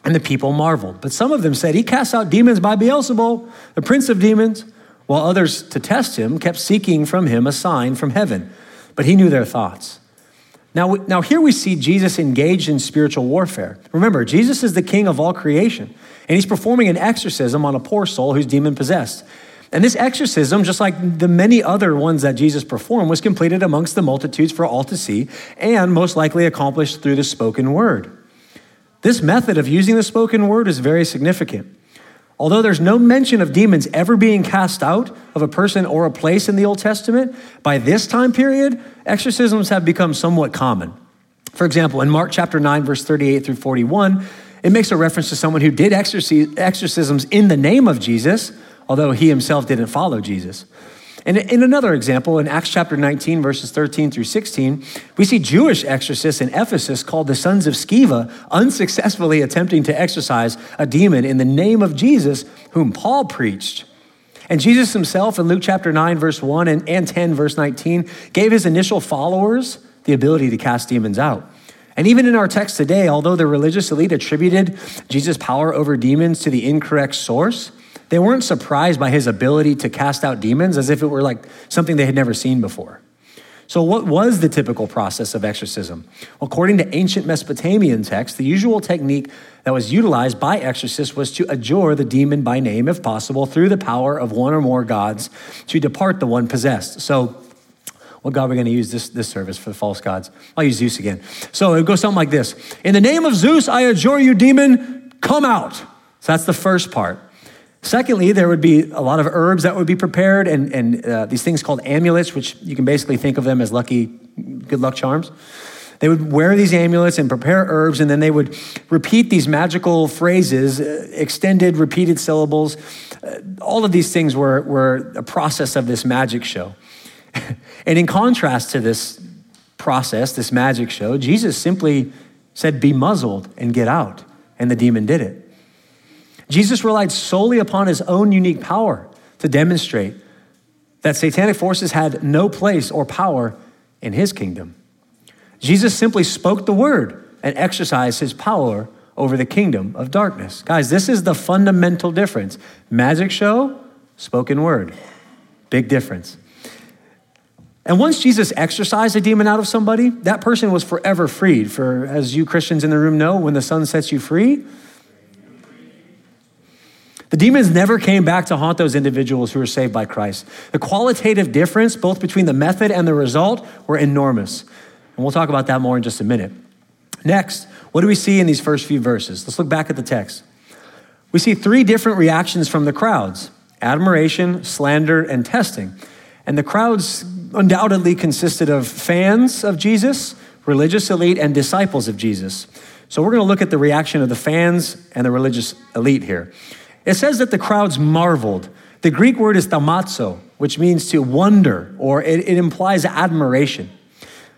And the people marveled. But some of them said, he casts out demons by Beelzebul, the prince of demons. While others, to test him, kept seeking from him a sign from heaven. But he knew their thoughts. Now, now here we see Jesus engaged in spiritual warfare. Remember, Jesus is the king of all creation. And he's performing an exorcism on a poor soul who's demon-possessed. And this exorcism, just like the many other ones that Jesus performed, was completed amongst the multitudes for all to see and most likely accomplished through the spoken word. This method of using the spoken word is very significant. Although there's no mention of demons ever being cast out of a person or a place in the Old Testament, by this time period, exorcisms have become somewhat common. For example, in Mark chapter nine, verse thirty-eight through forty-one, it makes a reference to someone who did exorcisms in the name of Jesus, although he himself didn't follow Jesus. And in another example, in Acts chapter nineteen, verses thirteen through sixteen, we see Jewish exorcists in Ephesus called the sons of Sceva unsuccessfully attempting to exorcise a demon in the name of Jesus, whom Paul preached. And Jesus himself in Luke chapter nine, verse one and, and ten, verse nineteen, gave his initial followers the ability to cast demons out. And even in our text today, although the religious elite attributed Jesus' power over demons to the incorrect source, they weren't surprised by his ability to cast out demons as if it were like something they had never seen before. So what was the typical process of exorcism? According to ancient Mesopotamian texts, the usual technique that was utilized by exorcists was to adjure the demon by name, if possible, through the power of one or more gods to depart the one possessed. So what god are we going to use this, this service for the false gods? I'll use Zeus again. So it goes something like this. In the name of Zeus, I adjure you, demon, come out. So that's the first part. Secondly, there would be a lot of herbs that would be prepared and, and uh, these things called amulets, which you can basically think of them as lucky, good luck charms. They would wear these amulets and prepare herbs, and then they would repeat these magical phrases, uh, extended, repeated syllables. Uh, all of these things were, were a process of this magic show. And in contrast to this process, this magic show, Jesus simply said, be muzzled and get out. And the demon did it. Jesus relied solely upon his own unique power to demonstrate that satanic forces had no place or power in his kingdom. Jesus simply spoke the word and exercised his power over the kingdom of darkness. Guys, this is the fundamental difference. Magic show, spoken word. Big difference. And once Jesus exorcised a demon out of somebody, that person was forever freed. For as you Christians in the room know, when the sun sets you free, the demons never came back to haunt those individuals who were saved by Christ. The qualitative difference, both between the method and the result, were enormous. And we'll talk about that more in just a minute. Next, what do we see in these first few verses? Let's look back at the text. We see three different reactions from the crowds: admiration, slander, and testing. And the crowds undoubtedly consisted of fans of Jesus, religious elite, and disciples of Jesus. So we're going to look at the reaction of the fans and the religious elite here. It says that the crowds marveled. The Greek word is thaumazo, which means to wonder, or it, it implies admiration.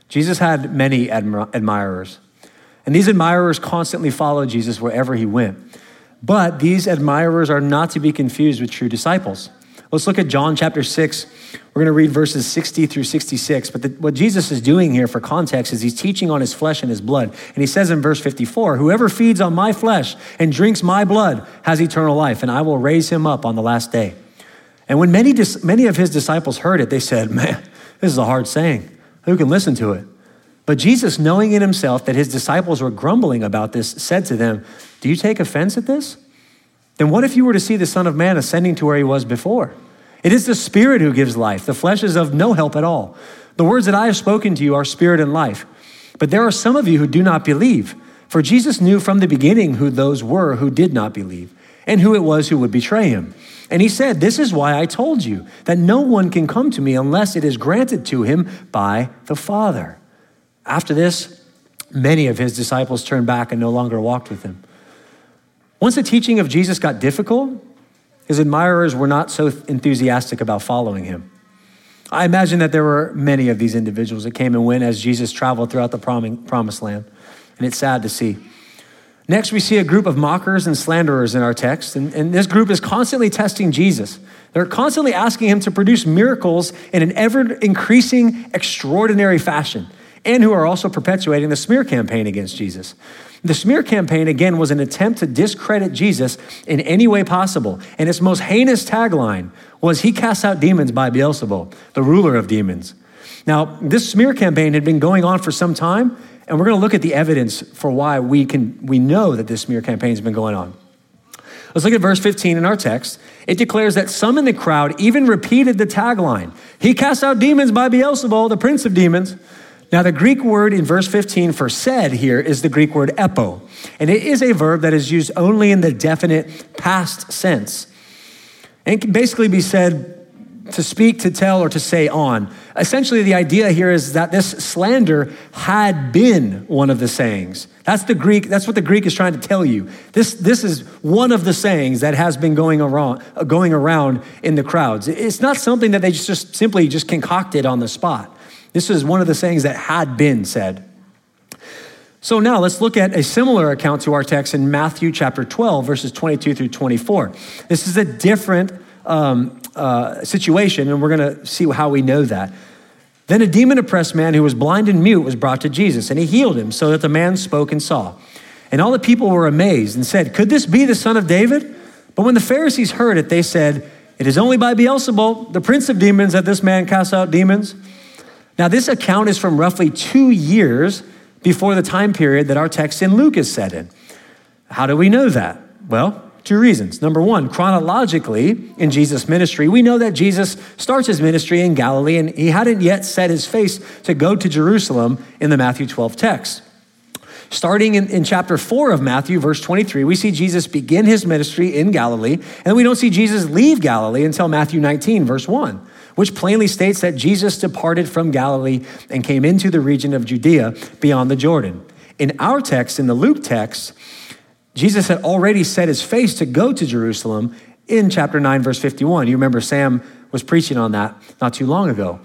Jesus had many admir- admirers, and these admirers constantly followed Jesus wherever he went. But these admirers are not to be confused with true disciples. Let's look at John chapter six. We're going to read verses sixty through sixty-six. But the, what Jesus is doing here for context is he's teaching on his flesh and his blood. And he says in verse fifty-four, whoever feeds on my flesh and drinks my blood has eternal life, and I will raise him up on the last day. And when many dis, many of his disciples heard it, they said, man, this is a hard saying. Who can listen to it? But Jesus, knowing in himself that his disciples were grumbling about this, said to them, do you take offense at this? Then what if you were to see the Son of Man ascending to where he was before? It is the Spirit who gives life. The flesh is of no help at all. The words that I have spoken to you are spirit and life. But there are some of you who do not believe. For Jesus knew from the beginning who those were who did not believe and who it was who would betray him. And he said, this is why I told you that no one can come to me unless it is granted to him by the Father. After this, many of his disciples turned back and no longer walked with him. Once the teaching of Jesus got difficult, his admirers were not so enthusiastic about following him. I imagine that there were many of these individuals that came and went as Jesus traveled throughout the promised land, and it's sad to see. Next, we see a group of mockers and slanderers in our text, and, and this group is constantly testing Jesus. They're constantly asking him to produce miracles in an ever-increasing, extraordinary fashion, and who are also perpetuating the smear campaign against Jesus. The smear campaign, again, was an attempt to discredit Jesus in any way possible. And its most heinous tagline was, he casts out demons by Beelzebub, the ruler of demons. Now, this smear campaign had been going on for some time, and we're going to look at the evidence for why we can we know that this smear campaign has been going on. Let's look at verse fifteen in our text. It declares that some in the crowd even repeated the tagline, he casts out demons by Beelzebub, the prince of demons. Now, the Greek word in verse fifteen for said here is the Greek word epo, and it is a verb that is used only in the definite past sense. And it can basically be said to speak, to tell, or to say on. Essentially, the idea here is that this slander had been one of the sayings. That's the Greek. That's what the Greek is trying to tell you. This, this is one of the sayings that has been going around, going around in the crowds. It's not something that they just, just simply just concocted on the spot. This is one of the sayings that had been said. So now let's look at a similar account to our text in Matthew chapter twelve, verses twenty-two through twenty-four. This is a different um, uh, situation, and we're going to see how we know that. Then a demon-oppressed man who was blind and mute was brought to Jesus, and he healed him so that the man spoke and saw. And all the people were amazed and said, could this be the Son of David? But when the Pharisees heard it, they said, it is only by Beelzebub, the prince of demons, that this man casts out demons. Now, this account is from roughly two years before the time period that our text in Luke is set in. How do we know that? Well, two reasons. Number one, chronologically in Jesus' ministry, we know that Jesus starts his ministry in Galilee and he hadn't yet set his face to go to Jerusalem in the Matthew twelve text. Starting in, in chapter four of Matthew, verse twenty-three, we see Jesus begin his ministry in Galilee, and we don't see Jesus leave Galilee until Matthew nineteen, verse one. Which plainly states that Jesus departed from Galilee and came into the region of Judea beyond the Jordan. In our text, in the Luke text, Jesus had already set his face to go to Jerusalem in chapter nine, verse fifty-one. You remember Sam was preaching on that not too long ago.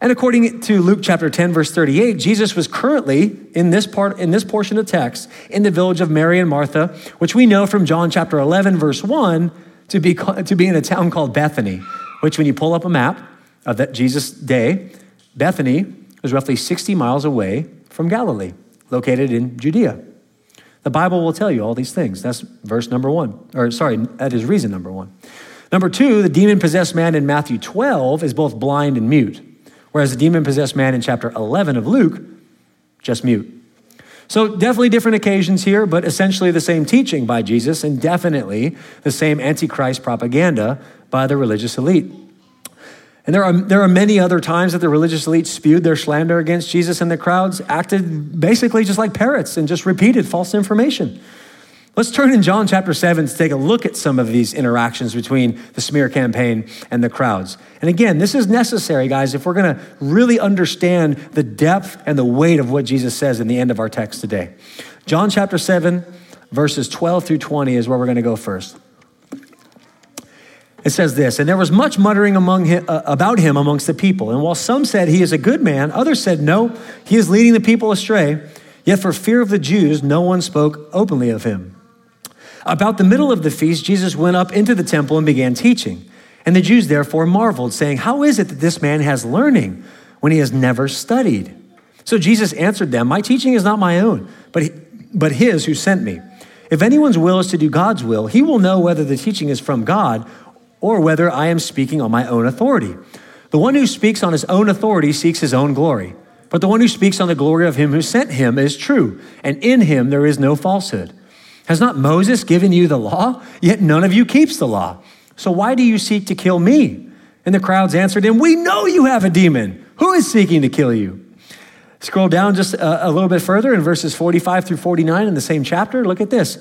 And according to Luke chapter ten, verse thirty-eight, Jesus was currently in this part, in this portion of text, in the village of Mary and Martha, which we know from John chapter eleven, verse one, to be, to be in a town called Bethany, which when you pull up a map of that Jesus' day, Bethany was roughly sixty miles away from Galilee, located in Judea. The Bible will tell you all these things. That's verse number one, or sorry, that is reason number one. Number two, the demon-possessed man in Matthew twelve is both blind and mute, whereas the demon-possessed man in chapter eleven of Luke, just mute. So definitely different occasions here, but essentially the same teaching by Jesus and definitely the same antichrist propaganda by the religious elite. And there are there are many other times that the religious elite spewed their slander against Jesus and the crowds, acted basically just like parrots and just repeated false information. Let's turn in John chapter seven to take a look at some of these interactions between the smear campaign and the crowds. And again, this is necessary, guys, if we're gonna really understand the depth and the weight of what Jesus says in the end of our text today. John chapter seven, verses twelve through twenty is where we're gonna go first. It says this, and there was much muttering among him, uh, about him amongst the people. And while some said he is a good man, others said, no, he is leading the people astray. Yet for fear of the Jews, no one spoke openly of him. About the middle of the feast, Jesus went up into the temple and began teaching. And the Jews therefore marveled, saying, how is it that this man has learning when he has never studied? So Jesus answered them, my teaching is not my own, but but his who sent me. If anyone's will is to do God's will, he will know whether the teaching is from God or whether I am speaking on my own authority. The one who speaks on his own authority seeks his own glory, but the one who speaks on the glory of him who sent him is true, and in him there is no falsehood. Has not Moses given you the law? Yet none of you keeps the law. So why do you seek to kill me? And the crowds answered him, we know you have a demon. Who is seeking to kill you? Scroll down just a, a little bit further in verses forty-five through forty-nine in the same chapter. Look at this.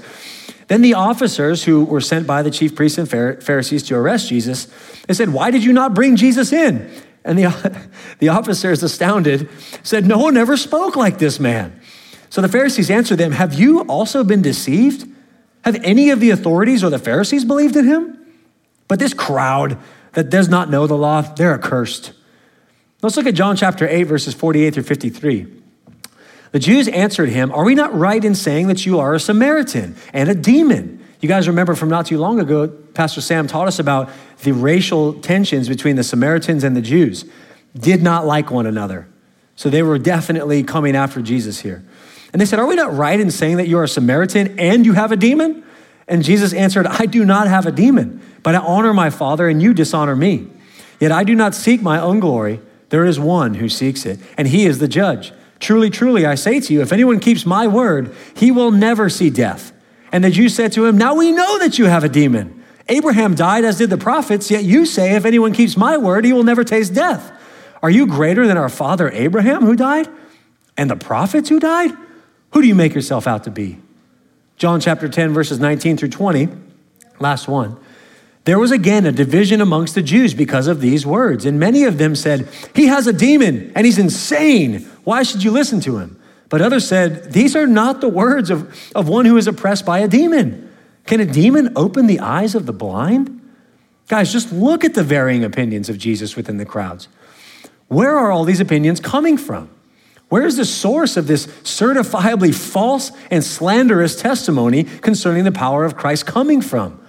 Then the officers who were sent by the chief priests and Pharisees to arrest Jesus, they said, why did you not bring Jesus in? And the, the officers, astounded, said, no one ever spoke like this man. So the Pharisees answered them, have you also been deceived? Have any of the authorities or the Pharisees believed in him? But this crowd that does not know the law, they're accursed. Let's look at John chapter eight, verses forty-eight through fifty-three. The Jews answered him, are we not right in saying that you are a Samaritan and a demon? You guys remember from not too long ago, Pastor Sam taught us about the racial tensions between the Samaritans and the Jews. Did not like one another. So they were definitely coming after Jesus here. And they said, are we not right in saying that you are a Samaritan and you have a demon? And Jesus answered, I do not have a demon, but I honor my Father and you dishonor me. Yet I do not seek my own glory. There is one who seeks it, and he is the judge. Truly, truly, I say to you, if anyone keeps my word, he will never see death. And the Jews said to him, now we know that you have a demon. Abraham died as did the prophets, yet you say, if anyone keeps my word, he will never taste death. Are you greater than our father Abraham who died? And the prophets who died? Who do you make yourself out to be? John chapter ten, verses nineteen through twenty, last one. There was again a division amongst the Jews because of these words. And many of them said, he has a demon and he's insane. Why should you listen to him? But others said, these are not the words of, of one who is oppressed by a demon. Can a demon open the eyes of the blind? Guys, just look at the varying opinions of Jesus within the crowds. Where are all these opinions coming from? Where is the source of this certifiably false and slanderous testimony concerning the power of Christ coming from?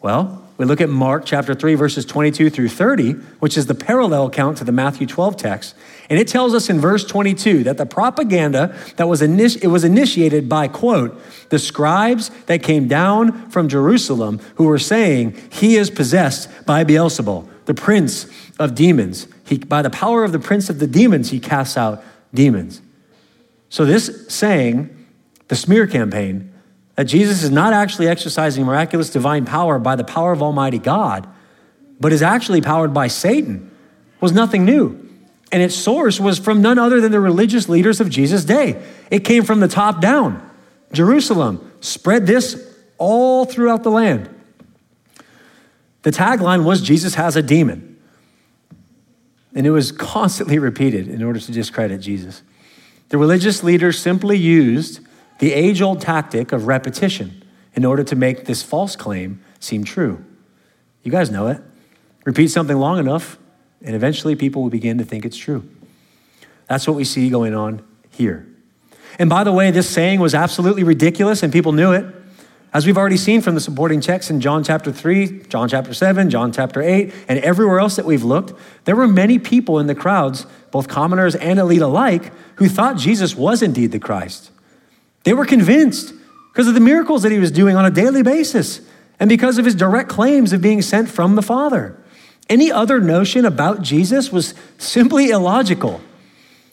Well, we look at Mark chapter three, verses twenty-two through thirty, which is the parallel account to the Matthew twelve text. And it tells us in verse twenty-two that the propaganda that was, initi- it was initiated by, quote, the scribes that came down from Jerusalem who were saying, he is possessed by Beelzebub, the prince of demons. He, by the power of the prince of the demons, he casts out demons. So this saying, the smear campaign, that Jesus is not actually exercising miraculous divine power by the power of Almighty God, but is actually powered by Satan, was nothing new. And its source was from none other than the religious leaders of Jesus' day. It came from the top down. Jerusalem spread this all throughout the land. The tagline was, Jesus has a demon. And it was constantly repeated in order to discredit Jesus. The religious leaders simply used the age-old tactic of repetition in order to make this false claim seem true. You guys know it. Repeat something long enough, and eventually people will begin to think it's true. That's what we see going on here. And by the way, this saying was absolutely ridiculous, and people knew it. As we've already seen from the supporting texts in John chapter three, John chapter seven, John chapter eight, and everywhere else that we've looked, there were many people in the crowds, both commoners and elite alike, who thought Jesus was indeed the Christ. They were convinced because of the miracles that he was doing on a daily basis and because of his direct claims of being sent from the Father. Any other notion about Jesus was simply illogical.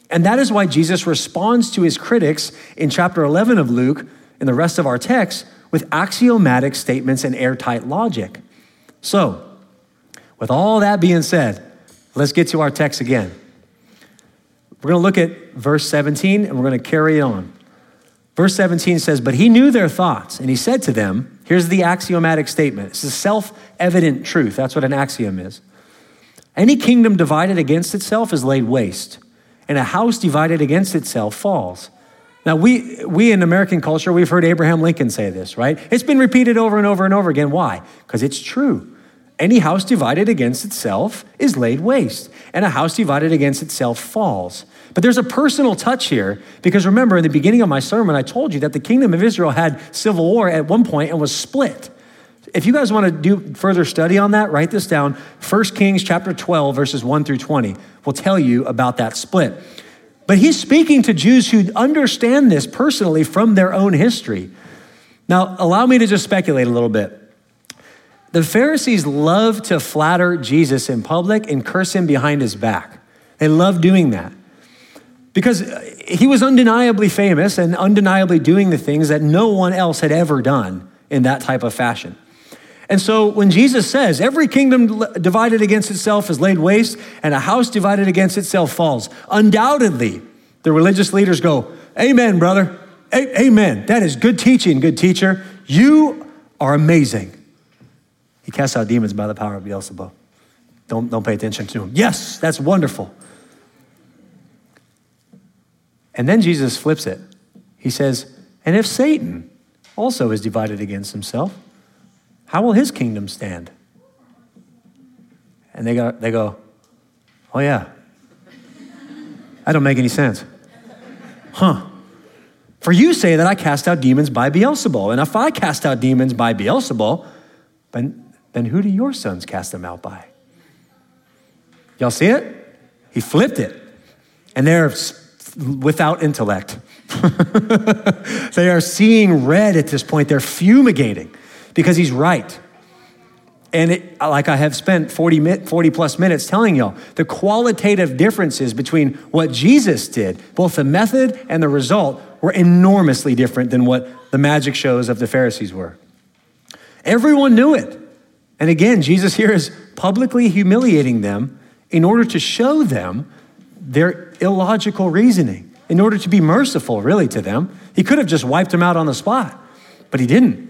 And that is why Jesus responds to his critics in chapter eleven of Luke and the rest of our text with axiomatic statements and airtight logic. So, with all that being said, let's get to our text again. We're gonna look at verse seventeen and we're gonna carry on. Verse seventeen says, but he knew their thoughts and he said to them, here's the axiomatic statement. It's a self-evident truth. That's what an axiom is. Any kingdom divided against itself is laid waste, and a house divided against itself falls. Now, we we in American culture, we've heard Abraham Lincoln say this, right? It's been repeated over and over and over again. Why? Because it's true. Any house divided against itself is laid waste, and a house divided against itself falls. But there's a personal touch here, because remember, in the beginning of my sermon, I told you that the kingdom of Israel had civil war at one point and was split. If you guys want to do further study on that, write this down. First Kings chapter twelve, verses one through twenty will tell you about that split. But he's speaking to Jews who understand this personally from their own history. Now, allow me to just speculate a little bit. The Pharisees love to flatter Jesus in public and curse him behind his back. They love doing that because he was undeniably famous and undeniably doing the things that no one else had ever done in that type of fashion. And so when Jesus says, every kingdom divided against itself is laid waste and a house divided against itself falls, undoubtedly, the religious leaders go, amen, brother, a- amen. That is good teaching, good teacher. You are amazing. He casts out demons by the power of Beelzebub. Don't, don't pay attention to him. Yes, that's wonderful. And then Jesus flips it. He says, and if Satan also is divided against himself, how will his kingdom stand? And they go, they go, oh yeah, that don't make any sense. Huh. For you say that I cast out demons by Beelzebul. And if I cast out demons by Beelzebul, then, then who do your sons cast them out by? Y'all see it? He flipped it. And they're without intellect. They are seeing red at this point. They're fumigating. Because he's right. And it, like I have spent forty plus minutes telling y'all, the qualitative differences between what Jesus did, both the method and the result, were enormously different than what the magic shows of the Pharisees were. Everyone knew it. And again, Jesus here is publicly humiliating them in order to show them their illogical reasoning, in order to be merciful, really, to them. He could have just wiped them out on the spot, but he didn't.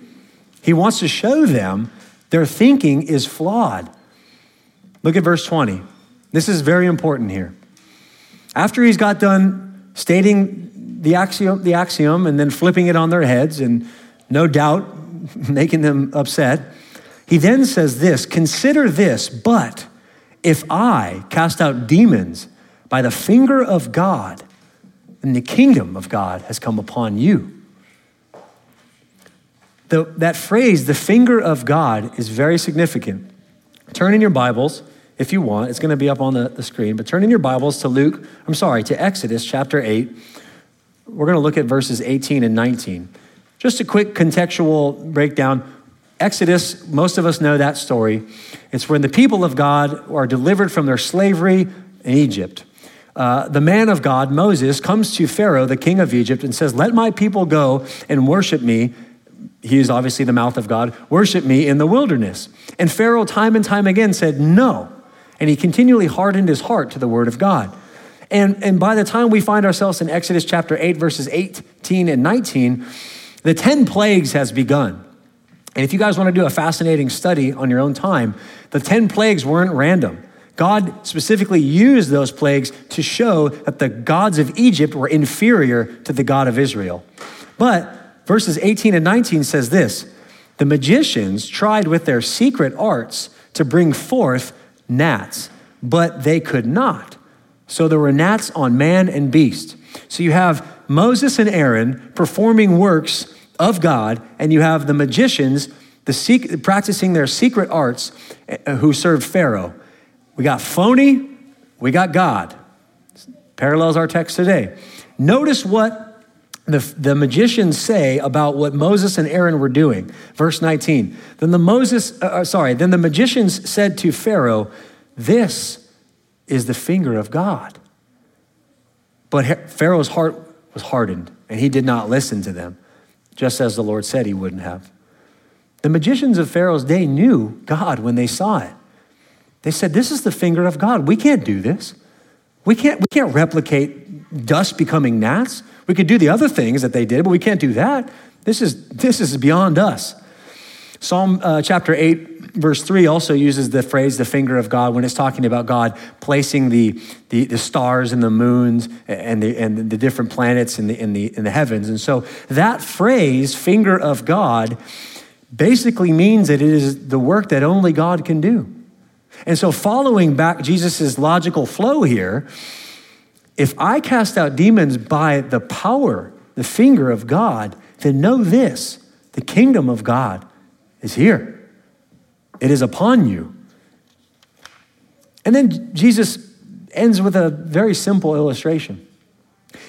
He wants to show them their thinking is flawed. Look at verse twenty. This is very important here. After he's got done stating the axiom, the axiom and then flipping it on their heads and no doubt making them upset, he then says this, consider this, but if I cast out demons by the finger of God, then the kingdom of God has come upon you. The, that phrase, the finger of God, is very significant. Turn in your Bibles, if you want. It's going to be up on the, the screen, but turn in your Bibles to Luke, I'm sorry, to Exodus chapter eight. We're going to look at verses eighteen and nineteen. Just a quick contextual breakdown. Exodus, most of us know that story. It's when the people of God are delivered from their slavery in Egypt. Uh, the man of God, Moses, comes to Pharaoh, the king of Egypt, and says, let my people go and worship me. He is obviously the mouth of God. Worship me in the wilderness. And Pharaoh time and time again said no. And he continually hardened his heart to the word of God. And, and by the time we find ourselves in Exodus chapter eight, verses eighteen and nineteen, the ten plagues has begun. And if you guys want to do a fascinating study on your own time, the ten plagues weren't random. God specifically used those plagues to show that the gods of Egypt were inferior to the God of Israel. But verses eighteen and nineteen says this, the magicians tried with their secret arts to bring forth gnats, but they could not. So there were gnats on man and beast. So you have Moses and Aaron performing works of God, and you have the magicians the sec- practicing their secret arts who served Pharaoh. We got phony, we got God. Parallels our text today. Notice what The, the magicians say about what Moses and Aaron were doing. Verse nineteen, then the Moses, uh, sorry, then the magicians said to Pharaoh, this is the finger of God. But Pharaoh's heart was hardened and he did not listen to them, just as the Lord said he wouldn't have. The magicians of Pharaoh's day knew God when they saw it. They said, this is the finger of God. We can't do this. We can't, we can't replicate dust becoming gnats. We could do the other things that they did, but we can't do that. This is this is beyond us. Psalm uh, chapter eight, verse three also uses the phrase, the finger of God, when it's talking about God placing the the, the stars and the moons and the and the different planets in the, in the in the heavens. And so that phrase, finger of God, basically means that it is the work that only God can do. And so following back Jesus's logical flow here, if I cast out demons by the power, the finger of God, then know this, the kingdom of God is here. It is upon you. And then Jesus ends with a very simple illustration.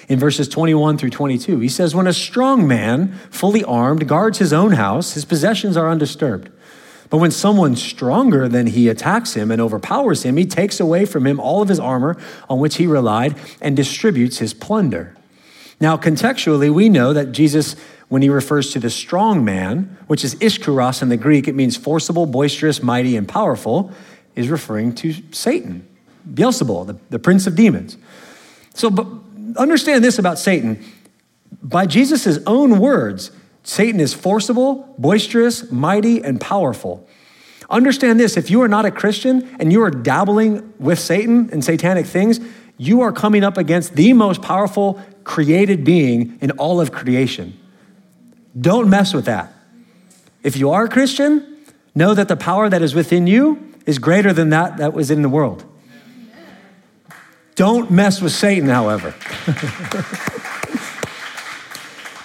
In verses twenty-one through twenty-two, he says, when a strong man, fully armed, guards his own house, his possessions are undisturbed. But when someone stronger than he attacks him and overpowers him, he takes away from him all of his armor on which he relied and distributes his plunder. Now, contextually, we know that Jesus, when he refers to the strong man, which is ischouros in the Greek, it means forcible, boisterous, mighty, and powerful, is referring to Satan, Beelzebub, the, the prince of demons. So, but understand this about Satan. By Jesus' own words, Satan is forcible, boisterous, mighty, and powerful. Understand this, if you are not a Christian and you are dabbling with Satan and satanic things, you are coming up against the most powerful created being in all of creation. Don't mess with that. If you are a Christian, know that the power that is within you is greater than that that was in the world. Don't mess with Satan, however.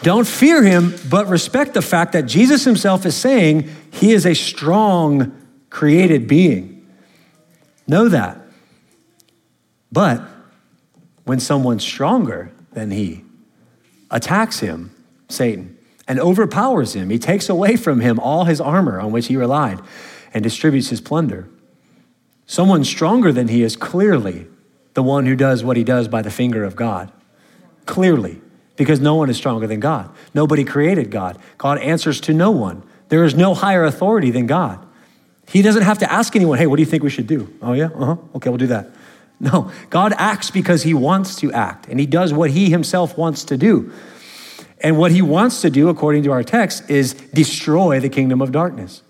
Don't fear him, but respect the fact that Jesus himself is saying he is a strong created being. Know that. But when someone stronger than he attacks him, Satan, and overpowers him, he takes away from him all his armor on which he relied and distributes his plunder. Someone stronger than he is clearly the one who does what he does by the finger of God. Clearly. Because no one is stronger than God. Nobody created God. God answers to no one. There is no higher authority than God. He doesn't have to ask anyone, hey, what do you think we should do? Oh yeah, uh-huh, okay, we'll do that. No, God acts because he wants to act, and he does what he himself wants to do. And what he wants to do, according to our text, is destroy the kingdom of darkness.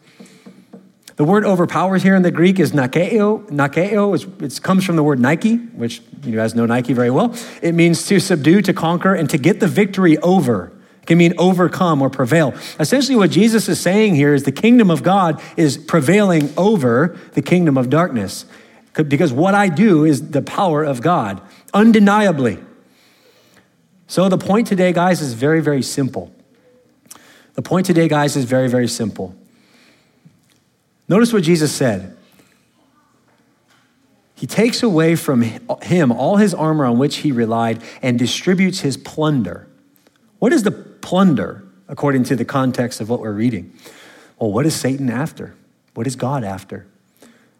The word overpowers here in the Greek is nakeo. Nakeo is, it comes from the word Nike, which you guys know Nike very well. It means to subdue, to conquer, and to get the victory over. It can mean overcome or prevail. Essentially what Jesus is saying here is the kingdom of God is prevailing over the kingdom of darkness, because what I do is the power of God, undeniably. So the point today, guys, is very, very simple. The point today, guys, is very, very simple. Notice what Jesus said. He takes away from him all his armor on which he relied and distributes his plunder. What is the plunder according to the context of what we're reading? Well, what is Satan after? What is God after?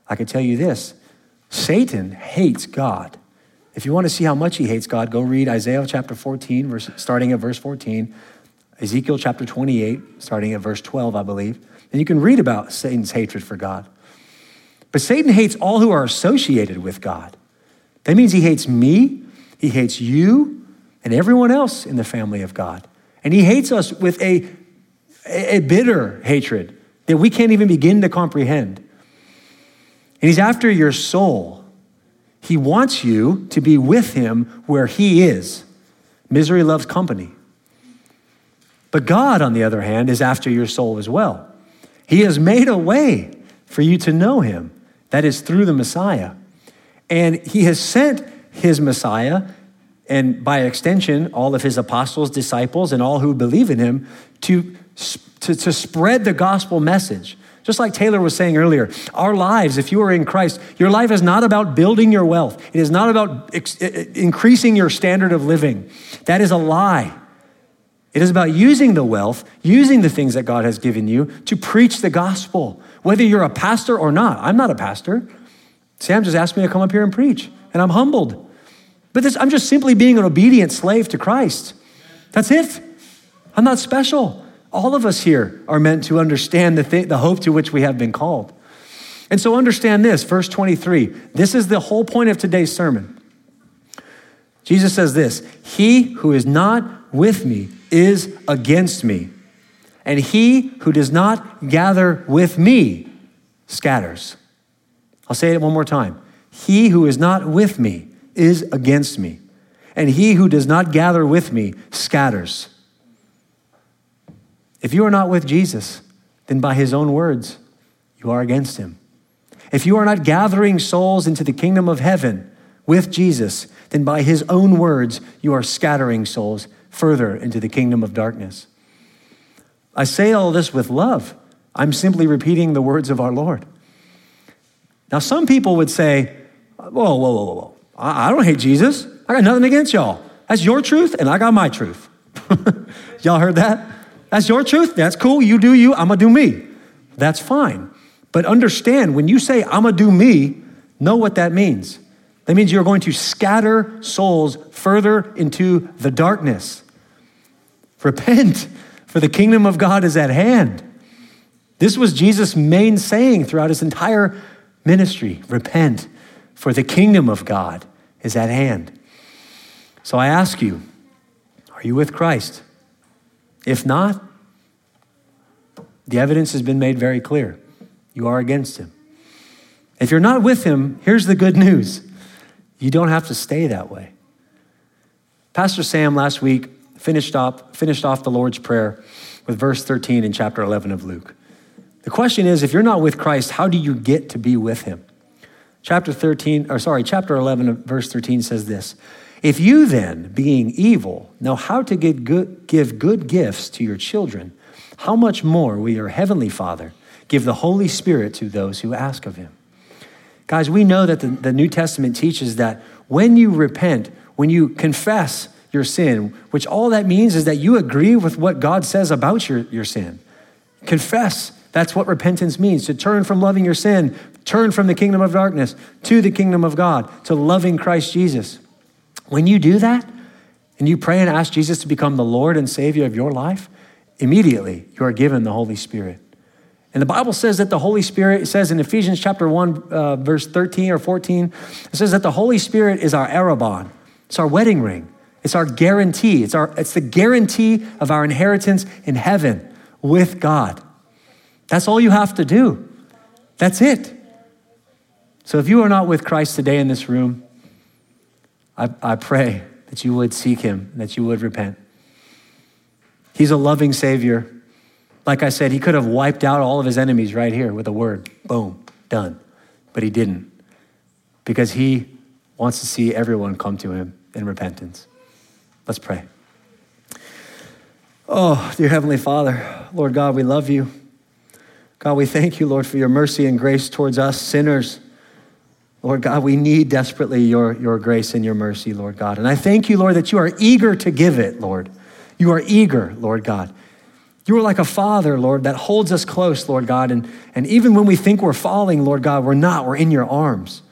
I can tell you this, Satan hates God. If you want to see how much he hates God, go read Isaiah chapter fourteen, verse, starting at verse fourteen, Ezekiel chapter twenty-eight, starting at verse twelve, I believe. And you can read about Satan's hatred for God. But Satan hates all who are associated with God. That means he hates me, he hates you, and everyone else in the family of God. And he hates us with a, a bitter hatred that we can't even begin to comprehend. And he's after your soul. He wants you to be with him where he is. Misery loves company. But God, on the other hand, is after your soul as well. He has made a way for you to know him. That is through the Messiah. And he has sent his Messiah, and by extension, all of his apostles, disciples, and all who believe in him to, to, to spread the gospel message. Just like Taylor was saying earlier, our lives, if you are in Christ, your life is not about building your wealth. It is not about ex- increasing your standard of living. That is a lie. It is about using the wealth, using the things that God has given you to preach the gospel, whether you're a pastor or not. I'm not a pastor. Sam just asked me to come up here and preach, and I'm humbled. But this, I'm just simply being an obedient slave to Christ. That's it. I'm not special. All of us here are meant to understand the, th- the hope to which we have been called. And so understand this, verse twenty-three. This is the whole point of today's sermon. Jesus says this, he who is not with me is against me, and he who does not gather with me scatters. I'll say it one more time. He who is not with me is against me, and he who does not gather with me scatters. If you are not with Jesus, then by his own words, you are against him. If you are not gathering souls into the kingdom of heaven with Jesus, then by his own words, you are scattering souls further into the kingdom of darkness. I say all this with love. I'm simply repeating the words of our Lord. Now, some people would say, whoa, whoa, whoa, whoa, whoa. I, I don't hate Jesus. I got nothing against y'all. That's your truth, and I got my truth. Y'all heard that? That's your truth. That's cool. You do you. I'm going to do me. That's fine. But understand, when you say, I'm going to do me, know what that means. That means you're going to scatter souls further into the darkness. Repent, for the kingdom of God is at hand. This was Jesus' main saying throughout his entire ministry. Repent, for the kingdom of God is at hand. So I ask you, are you with Christ? If not, the evidence has been made very clear. You are against him. If you're not with him, here's the good news. You don't have to stay that way. Pastor Sam last week finished off, finished off the Lord's Prayer with verse thirteen in chapter eleven of Luke. The question is, if you're not with Christ, how do you get to be with him? Chapter thirteen, or sorry, chapter eleven, verse thirteen says this: If you then, being evil, know how to get good, give good gifts to your children, how much more will your heavenly Father give the Holy Spirit to those who ask of him? Guys, we know that the, the New Testament teaches that when you repent, when you confess your sin, which all that means is that you agree with what God says about your, your sin. Confess, that's what repentance means, to turn from loving your sin, turn from the kingdom of darkness to the kingdom of God, to loving Christ Jesus. When you do that, and you pray and ask Jesus to become the Lord and Savior of your life, immediately you are given the Holy Spirit. And the Bible says that the Holy Spirit, it says in Ephesians chapter one, uh, verse thirteen or fourteen, it says that the Holy Spirit is our arabon. It's our wedding ring. It's our guarantee. It's our it's the guarantee of our inheritance in heaven with God. That's all you have to do. That's it. So if you are not with Christ today in this room, I, I pray that you would seek him, that you would repent. He's a loving Savior. Like I said, he could have wiped out all of his enemies right here with a word. Boom, done. But he didn't, because he wants to see everyone come to him in repentance. Let's pray. Oh, dear Heavenly Father, Lord God, we love you. God, we thank you, Lord, for your mercy and grace towards us sinners. Lord God, we need desperately your, your grace and your mercy, Lord God. And I thank you, Lord, that you are eager to give it, Lord. You are eager, Lord God. You are like a father, Lord, that holds us close, Lord God. And, and even when we think we're falling, Lord God, we're not. We're in your arms.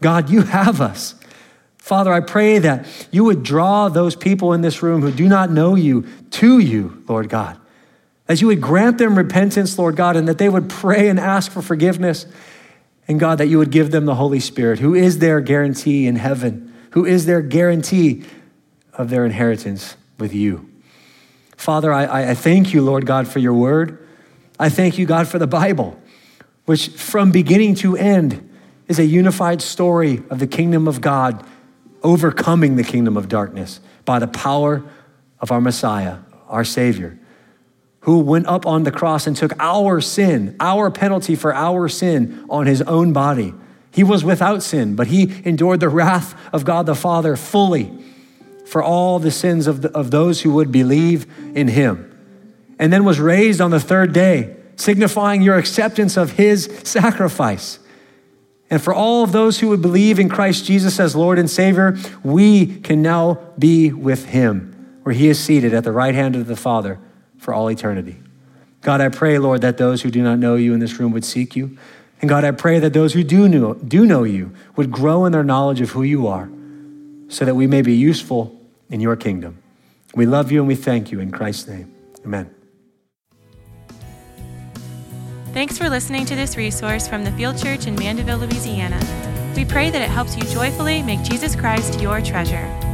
God, you have us. Father, I pray that you would draw those people in this room who do not know you to you, Lord God. That you would grant them repentance, Lord God, and that they would pray and ask for forgiveness. And God, that you would give them the Holy Spirit, who is their guarantee in heaven, who is their guarantee of their inheritance with you. Father, I, I thank you, Lord God, for your word. I thank you, God, for the Bible, which from beginning to end is a unified story of the kingdom of God overcoming the kingdom of darkness by the power of our Messiah, our Savior, who went up on the cross and took our sin, our penalty for our sin on his own body. He was without sin, but he endured the wrath of God the Father fully for all the sins of, the, of those who would believe in him, and then was raised on the third day, signifying your acceptance of his sacrifice. And for all of those who would believe in Christ Jesus as Lord and Savior, we can now be with him, where he is seated at the right hand of the Father for all eternity. God, I pray, Lord, that those who do not know you in this room would seek you. And God, I pray that those who do know, do know you would grow in their knowledge of who you are, so that we may be useful in your kingdom. We love you and we thank you in Christ's name. Amen. Thanks for listening to this resource from the Field Church in Mandeville, Louisiana. We pray that it helps you joyfully make Jesus Christ your treasure.